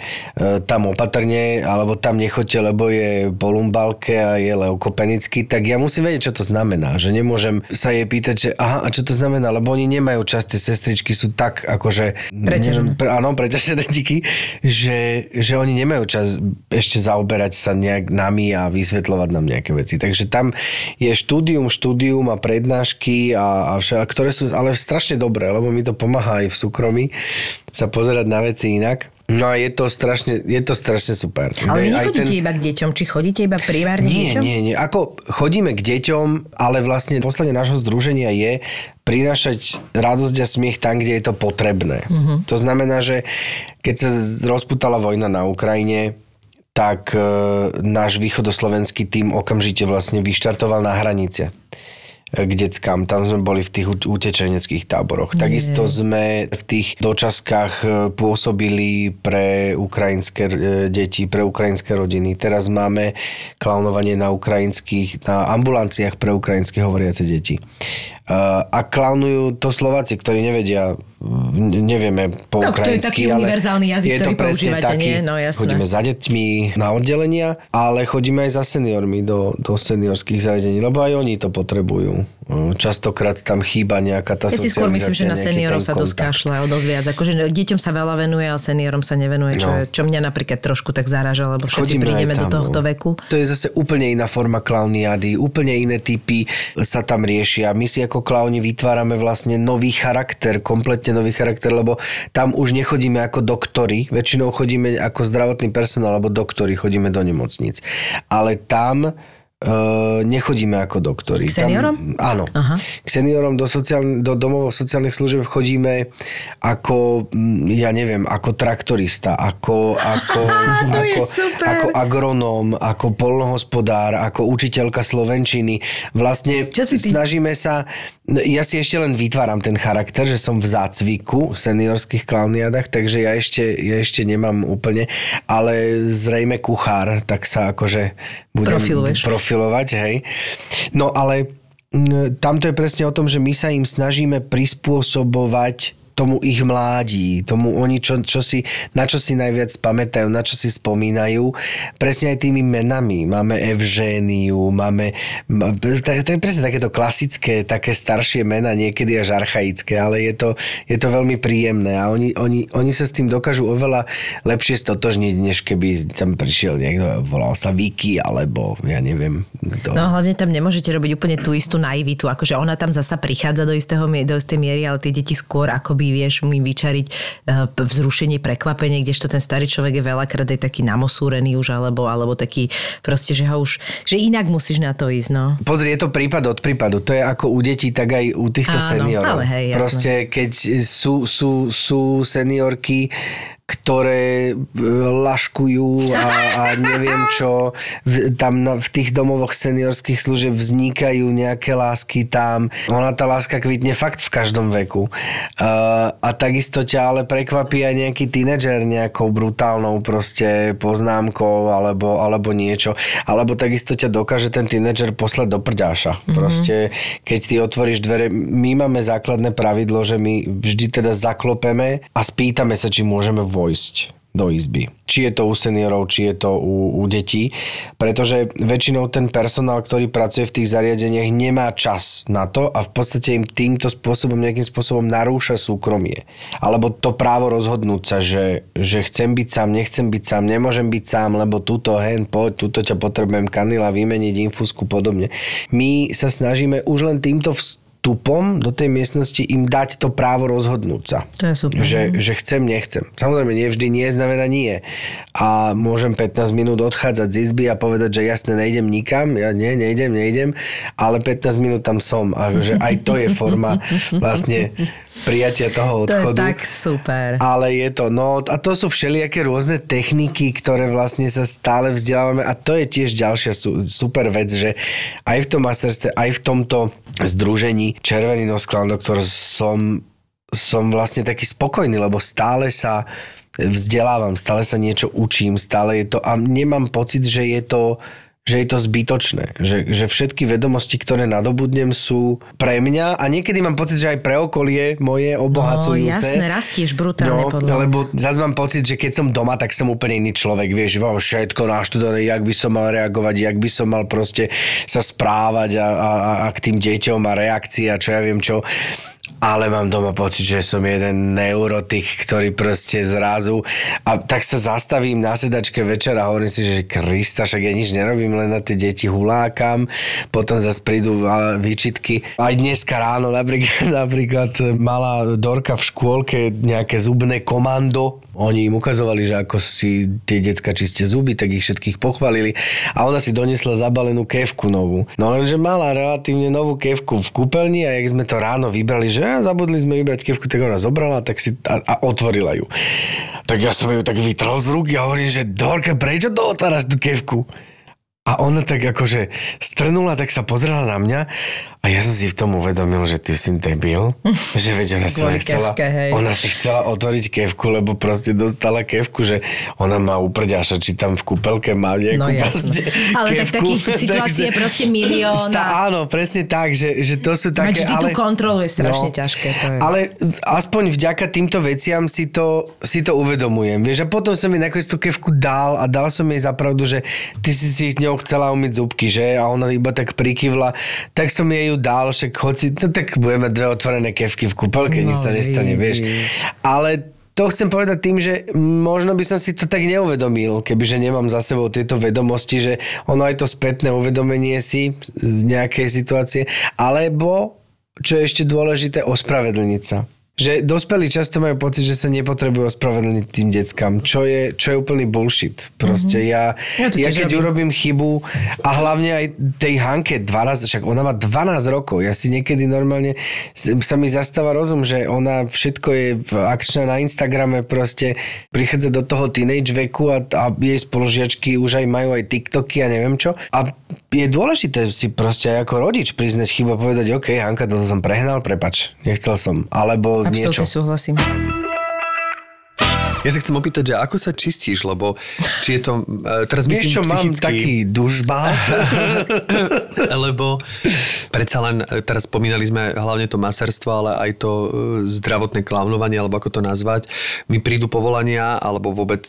tam opatrne, alebo tam nechoďte, lebo je po lumbalke a je leukopenický, tak ja musím vedieť, čo to znamená. Že nemôžem sa jej pýtať, že aha, a čo to znamená, lebo oni nemajú čas, tie sestričky sú tak, akože... Preťažené. Pre, áno, preťažené díky, že, že oni nemajú čas ešte zaoberať sa nejak nami a vysvetľovať nám nejaké veci. Takže tam je štúdium, štúdium a prednášky, a, a vša, ktoré sú ale strašne dobré, lebo mi to pomáha aj v súkromí sa pozerať na veci inak. No a je to strašne, je to strašne super. Ale vy nechodíte ten... iba k deťom? Či chodíte iba primárne nie, k deťom? Nie, nie, nie. Ako chodíme k deťom, ale vlastne poslanie nášho združenia je prinášať radosť a smiech tam, kde je to potrebné. Uh-huh. To znamená, že keď sa rozputala vojna na Ukrajine, tak e, náš východoslovenský tím okamžite vlastne vyštartoval na hranice k deckám. Tam sme boli v tých utečeneckých táboroch. Nie. Takisto sme v tých dočaskách pôsobili pre ukrajinské deti, pre ukrajinské rodiny. Teraz máme klaunovanie na ukrajinských, na ambulanciách pre ukrajinské hovoriace deti. A klaunujú to Slováci, ktorí nevedia, nevieme po no, ukrajinsky, ale... To je taký univerzálny jazyk, ktorý používate, taký, nie? No jasné. Chodíme za deťmi na oddelenia, ale chodíme aj za seniormi do, do seniorských zariadení, lebo aj oni to potrebujú. Častokrát tam chýba nejaká tá socializácia. Ja si skôr myslím, že na seniorov sa dosť kašľa, dosť viac. Akože deťom sa veľa venuje, ale seniorom sa nevenuje, čo, no. čo mňa napríklad trošku tak zaráža, lebo všetci chodíme prídeme tam, do tohto no. veku. To je zase úplne iná forma klauniády, úplne iné typy sa tam riešia. My si ako klauni vytvárame vlastne nový charakter, kompletne nový charakter, lebo tam už nechodíme ako doktori, väčšinou chodíme ako zdravotný personál, alebo doktori, chodíme do nemocnic. Ale tam Uh, nechodíme ako doktori. K seniorom? Tam, áno. Aha. K seniorom do, sociál, do domov sociálnych služieb chodíme ako, ja neviem, ako traktorista, ako, ako, ako, ako agronóm, ako poľnohospodár, ako učiteľka slovenčiny. Vlastne snažíme sa, ja si ešte len vytváram ten charakter, že som v zácviku seniorských klauniádach, takže ja ešte, ja ešte nemám úplne, ale zrejme kuchár, tak sa akože budem profiluješ. Profi- Hej. No ale tam to je presne o tom, že my sa im snažíme prispôsobovať tomu ich mládí, tomu oni, čo, čo si, na čo si najviac pamätajú, na čo si spomínajú. Presne aj tými menami. Máme Evžéniu, máme to je presne takéto klasické, také staršie mená, niekedy až archaické, ale je to, je to veľmi príjemné a oni, oni, oni sa s tým dokážu oveľa lepšie stotožniť, než keby tam prišiel niekto, volal sa Vicky, alebo ja neviem. To... No hlavne tam nemôžete robiť úplne tú istú naivitu, akože ona tam zasa prichádza do istého, do istej miery, ale tie deti skôr akoby vieš im vyčariť vzrušenie, prekvapenie, kdežto ten starý človek je veľakrát aj taký namosúrený už, alebo, alebo taký proste, že ho už, že inak musíš na to ísť, no. Pozri, je to prípad od prípadu. To je ako u detí, tak aj u týchto Áno, seniorov. Ale hej, jasné. Proste, keď sú, sú, sú seniorky, ktoré laškujú a, a neviem čo. V, tam na, v tých domovoch seniorských služieb vznikajú nejaké lásky tam. Ona tá láska kvitne fakt v každom veku. Uh, a takisto ťa ale prekvapí aj nejaký tínedžer nejakou brutálnou proste poznámkou alebo, alebo niečo. Alebo takisto ťa dokáže ten tínedžer poslať do prďáša. Mm-hmm. Proste, keď ty otvoríš dvere, my máme základné pravidlo, že my vždy teda zaklopeme a spýtame sa, či môžeme vôjsť vojsť do izby. Či je to u seniorov, či je to u, u detí, pretože väčšinou ten personál, ktorý pracuje v tých zariadeniach, nemá čas na to a v podstate im týmto spôsobom, nejakým spôsobom narúša súkromie. Alebo to právo rozhodnúť sa, že, že chcem byť sám, nechcem byť sám, nemôžem byť sám, lebo túto hen, poď, túto ťa potrebujem kanila, vymeniť infúzku, podobne. My sa snažíme už len týmto vstúpiť tupom do tej miestnosti im dať to právo rozhodnúť sa. To je super. Že, že chcem, nechcem. Samozrejme, nevždy nie znamená nie. A môžem pätnásť minút odchádzať z izby a povedať, že jasne, nejdem nikam, ja nie, nejdem, nejdem, ale pätnásť minút tam som. A že aj to je forma vlastne prijatia toho odchodu. To je tak super. Ale je to, no a to sú všelijaké rôzne techniky, ktoré vlastne sa stále vzdelávame a to je tiež ďalšia super vec, že aj v tom masterstve, aj v tomto združení Červený nosklán, doktor, som, som vlastne taký spokojný, lebo stále sa vzdelávam, stále sa niečo učím, stále je to a nemám pocit, že je to, že je to zbytočné. Že, že všetky vedomosti, ktoré nadobudnem, sú pre mňa a niekedy mám pocit, že aj pre okolie moje obohacujúce. No jasné, rastieš brutálne no, podľa mňa. Lebo zase mám pocit, že keď som doma, tak som úplne iný človek. Vieš, mám všetko naštudované, jak by som mal reagovať, jak by som mal proste sa správať a, a, a k tým deťom a reakcii a čo ja viem čo. Ale mám doma pocit, že som jeden neurotik, ktorý proste zrazu a tak sa zastavím na sedačke večera a hovorím si, že Krista, však ja nič nerobím, len na tie deti hulákam, potom zase prídu výčitky. Aj dneska ráno napríklad, napríklad mala Dorka v škôlke nejaké zubné komando. Oni im ukazovali, že ako si tie decka čistia zuby, tak ich všetkých pochválili a ona si donesla zabalenú kefku novú. No lenže mala relatívne novú kefku v kúpeľni a jak sme to ráno vybrali, že zabudli sme vybrať kefku, tak ona zobrala tak si a, a otvorila ju. Tak ja som ju tak vytrhol z ruky a hovorím, že Dorka, prečo to otváraš tú kefku? A ona tak akože strnula, tak sa pozerala na mňa a ja som si v tom uvedomil, že ty si debil, že veď ona si chcela, ona si chcela otvoriť kefku, lebo proste dostala kefku, že ona má uprďaša, či tam v kúpelke má nejakú no, proste kefku. Ale tak takých situácií je proste milión. Tá, áno, presne tak, že, že to sú také... Mač ty ale, tú kontrolu je strašne no, ťažké. To je. Ale aspoň vďaka týmto veciam si to, si to uvedomujem. Vieš, a potom som jej nakoniec tú kefku dal a dal som jej zapravdu, že ty si si ňou chcela umyť zúbky, že? A ona iba tak prikývla. Tak som jej ju dal, však hoci, no tak budeme dve otvorené kefky v kúpeľke, no, nič sa nestane, vieš. Ale to chcem povedať tým, že možno by som si to tak neuvedomil, kebyže nemám za sebou tieto vedomosti, že ono aj to spätné uvedomenie si v nejakej situácie, alebo, čo je ešte dôležité, ospravedlniť sa. Že dospelí často majú pocit, že sa nepotrebujú ospravedlniť tým deckám, čo je, čo je úplný bullshit. Proste ja, ja, ja keď urobím chybu a hlavne aj tej Hanke dvanásť, však ona má dvanásť rokov, ja si niekedy normálne sa mi zastáva rozum, že ona všetko je akčná na Instagrame, proste prichádza do toho teenage veku a, a jej spolužiačky už aj majú aj TikToky a neviem čo. A je dôležité si proste aj ako rodič priznať chybu a povedať, OK, Hanka, to som prehnal, prepač, nechcel som. Alebo absolutne niečo. Súhlasím. Ja sa chcem opýtať, že ako sa čistíš, lebo či je to... Teraz myslím, vieš čo, psychicky, mám taký dužbát. Lebo predsa len, teraz spomínali sme hlavne to maserstvo, ale aj to zdravotné klavnovanie, alebo ako to nazvať. Mi prídu povolania, alebo vôbec,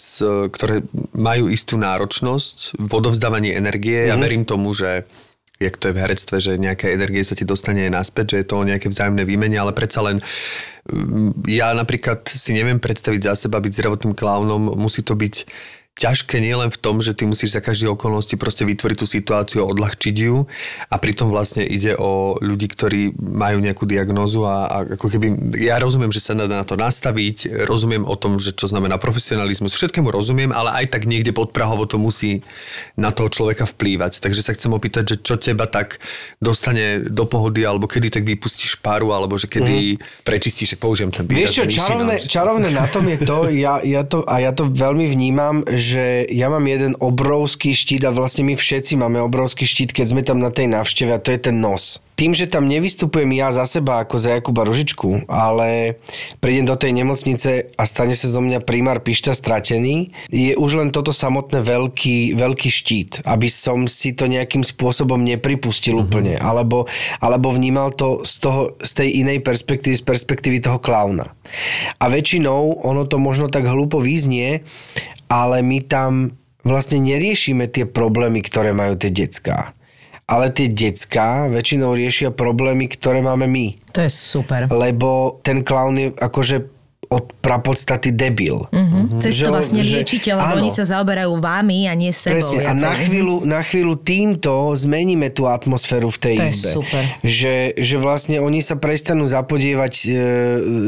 ktoré majú istú náročnosť v odovzdávaní energie. Mm-hmm. Ja verím tomu, že jak to je v herectve, že nejaká energie sa ti dostane naspäť, že je to o nejaké vzájomné výmene, ale predsa len ja napríklad si neviem predstaviť za seba byť zdravotným klaunom, musí to byť ťažké nielen v tom, že ty musíš za každej okolnosti proste vytvoriť tú situáciu, odľahčiť ju a pritom vlastne ide o ľudí, ktorí majú nejakú diagnózu a, a ako keby, ja rozumiem, že sa na to nastaviť, rozumiem o tom, že čo znamená profesionalizmus, všetkému rozumiem, ale aj tak niekde podprahovo to musí na toho človeka vplývať. Takže sa chcem opýtať, že čo teba tak dostane do pohody, alebo kedy tak vypustíš paru, alebo že kedy mm. prečistíš, že použijem ten výraz. Vieš čo, čarovné, čarovné na tom je to, ja, ja to, a ja to veľmi vnímam, že ja mám jeden obrovský štít a vlastne my všetci máme obrovský štít, keď sme tam na tej návšteve, a to je ten nos. Tým, že tam nevystupujem ja za seba ako za Jakuba Ružičku, ale prídem do tej nemocnice a stane sa zo mňa primár Pišta stratený, je už len toto samotné veľký, veľký štít, aby som si to nejakým spôsobom nepripustil uh-huh. úplne, alebo, alebo vnímal to z, toho, z tej inej perspektívy, z perspektívy toho klauna. A väčšinou ono to možno tak hlúpo vyznie, ale my tam vlastne neriešime tie problémy, ktoré majú tie decká. Ale tie decká väčšinou riešia problémy, ktoré máme my. To je super. Lebo ten klaun je akože od prapodstaty debil. Mm-hmm. Cez to vlastne liečiteľ, lebo oni sa zaoberajú vámi a nie sebou. Presne. A na chvíľu, na chvíľu týmto zmeníme tú atmosféru v tej to izbe. To je super. Že, že vlastne oni sa prestanú zapodievať e,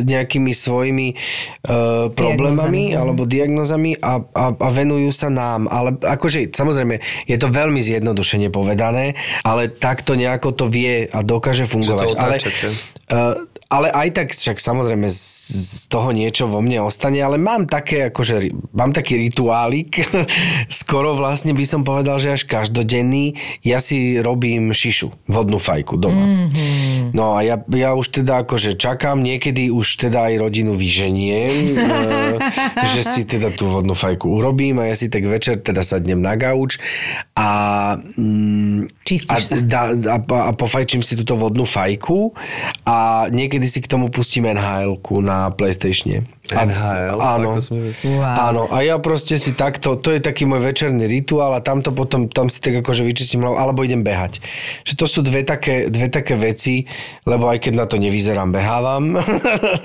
nejakými svojimi e, problémami alebo diagnózami a, a, a venujú sa nám. Ale akože, samozrejme, je to veľmi zjednodušene povedané, ale takto nejako to vie a dokáže fungovať. Ale, e, ale aj tak však samozrejme z, z toho niečo vo mne ostane, ale mám také, akože, mám taký rituálik, skoro vlastne by som povedal, že až každodenný, ja si robím šišu, vodnú fajku doma. Mm-hmm. No a ja, ja už teda akože čakám, niekedy už teda aj rodinu vyženiem, že si teda tú vodnú fajku urobím a ja si tak večer teda sadnem na gauč a, a, a, a, a pofajčím si túto vodnú fajku a niekedy si k tomu pustím en há elku na PlayStation. A, en há el? Áno, wow. áno. A ja proste si takto, to je taký môj večerný rituál a tamto potom, tam si tak akože vyčistím hlavu, alebo idem behať. Že to sú dve také, dve také veci, lebo aj keď na to nevyzerám, behávam.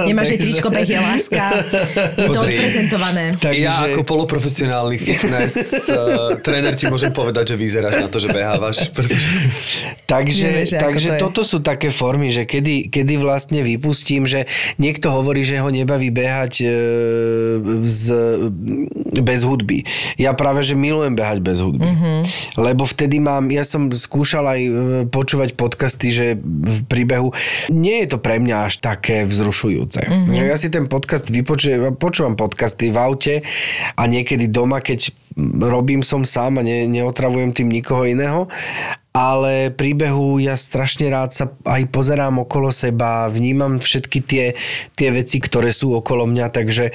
Nemáš aj tričko Beh je láska. Je to odprezentované. Takže... Ja ako poloprofesionálny fitness uh, tréner ti môžem povedať, že vyzeráš na to, že behávaš. Pretože... Takže, Nevieš, takže to toto sú také formy, že kedy, kedy vlastne vypustím, že niekto hovorí, že ho nebaví behať z, bez hudby. Ja práve, že milujem behať bez hudby. Mm-hmm. Lebo vtedy mám, ja som skúšal aj počúvať podcasty, že v príbehu nie je to pre mňa až také vzrušujúce. Mm-hmm. Že ja si ten podcast vypočujem, počúvam podcasty v aute a niekedy doma, keď robím som sám a ne, neotravujem tým nikoho iného, ale príbehu ja strašne rád sa aj pozerám okolo seba, vnímam všetky tie, tie veci, ktoré sú okolo mňa, takže e,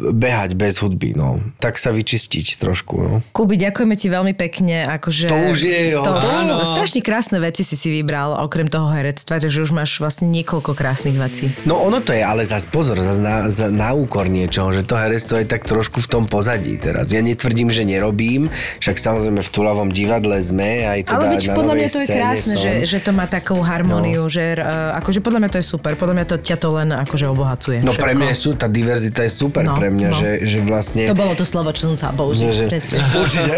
behať bez hudby, no. Tak sa vyčistiť trošku, no. Kubi, ďakujeme ti veľmi pekne, akože... To už je, jo. To, áno. Strašne krásne veci si si vybral, okrem toho herectva, takže už máš vlastne niekoľko krásnych vecí. No ono to je, ale zas pozor, zas na, za, na úkor niečoho, že to herectvo je tak trošku v tom pozadí teraz. Ja netvrdím, že nerobím, však samozrejme v Tulavom divadle sme aj to. Ale veď podľa mňa to je krásne, že, že to má takú harmóniu, no. Že uh, akože podľa mňa to je super, podľa mňa to ťa to len akože obohacuje. No všetko. Pre mňa sú, tá diverzita je super no, pre mňa, no. že, že vlastne... To bolo to slovo, čo som chcel použiť, no, že... presne. Určite.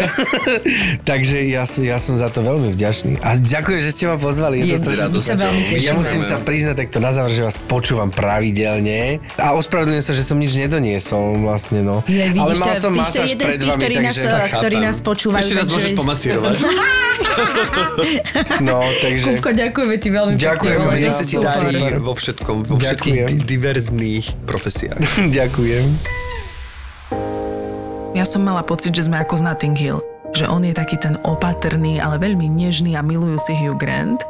Takže ja, ja som za to veľmi vďačný. A ďakujem, že ste ma pozvali. Je, je to strašne sa veľmi teším. Ja musím sa priznať takto na záver, že vás počúvam pravidelne a ospravedlňujem sa, že som nič nedoniesol vlastne, no. Je, vidíš, ale mal som masáž pred vami, takže... Ktorí nás počúvajú. Ešte nás môžeš pomasírovať. No, takže... Kupko, ďakujeme ti veľmi pekne. Ďakujeme, ja sa ti darí vo všetkom, vo všetkých di- diverzných profesiách. Ďakujem. Ja som mala pocit, že sme ako z Notting Hill. Že on je taký ten opatrný, ale veľmi nežný a milujúci Hugh Grant.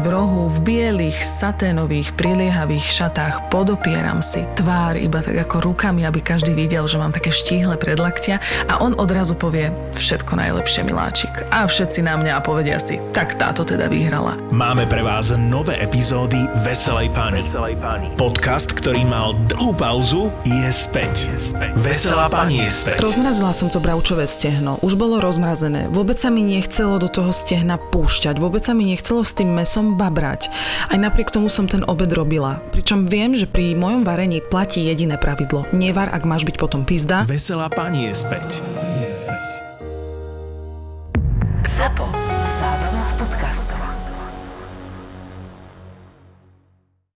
v rohu, v bielých, saténových, priliehavých šatách, podopieram si tvár iba tak ako rukami, aby každý videl, že mám také štíhle predlaktia a on odrazu povie, všetko najlepšie, miláčik. A všetci na mňa povedia si, tak táto teda vyhrala. Máme pre vás nové epizódy Veselej pani. Veselej pani. Podcast, ktorý mal dlhú pauzu, je späť. Je späť. Veselá pani je späť. Rozmrazila som to bravčové stehno. Už bolo rozmrazené. Vôbec sa mi nechcelo do toho stehna púšťať. Vôbec sa mi nechcelo s tým mesom babrať. Aj napriek tomu som ten obed robila. Pričom viem, že pri mojom varení platí jediné pravidlo. Nevar, ak máš byť potom pizda. Veselá pani je späť.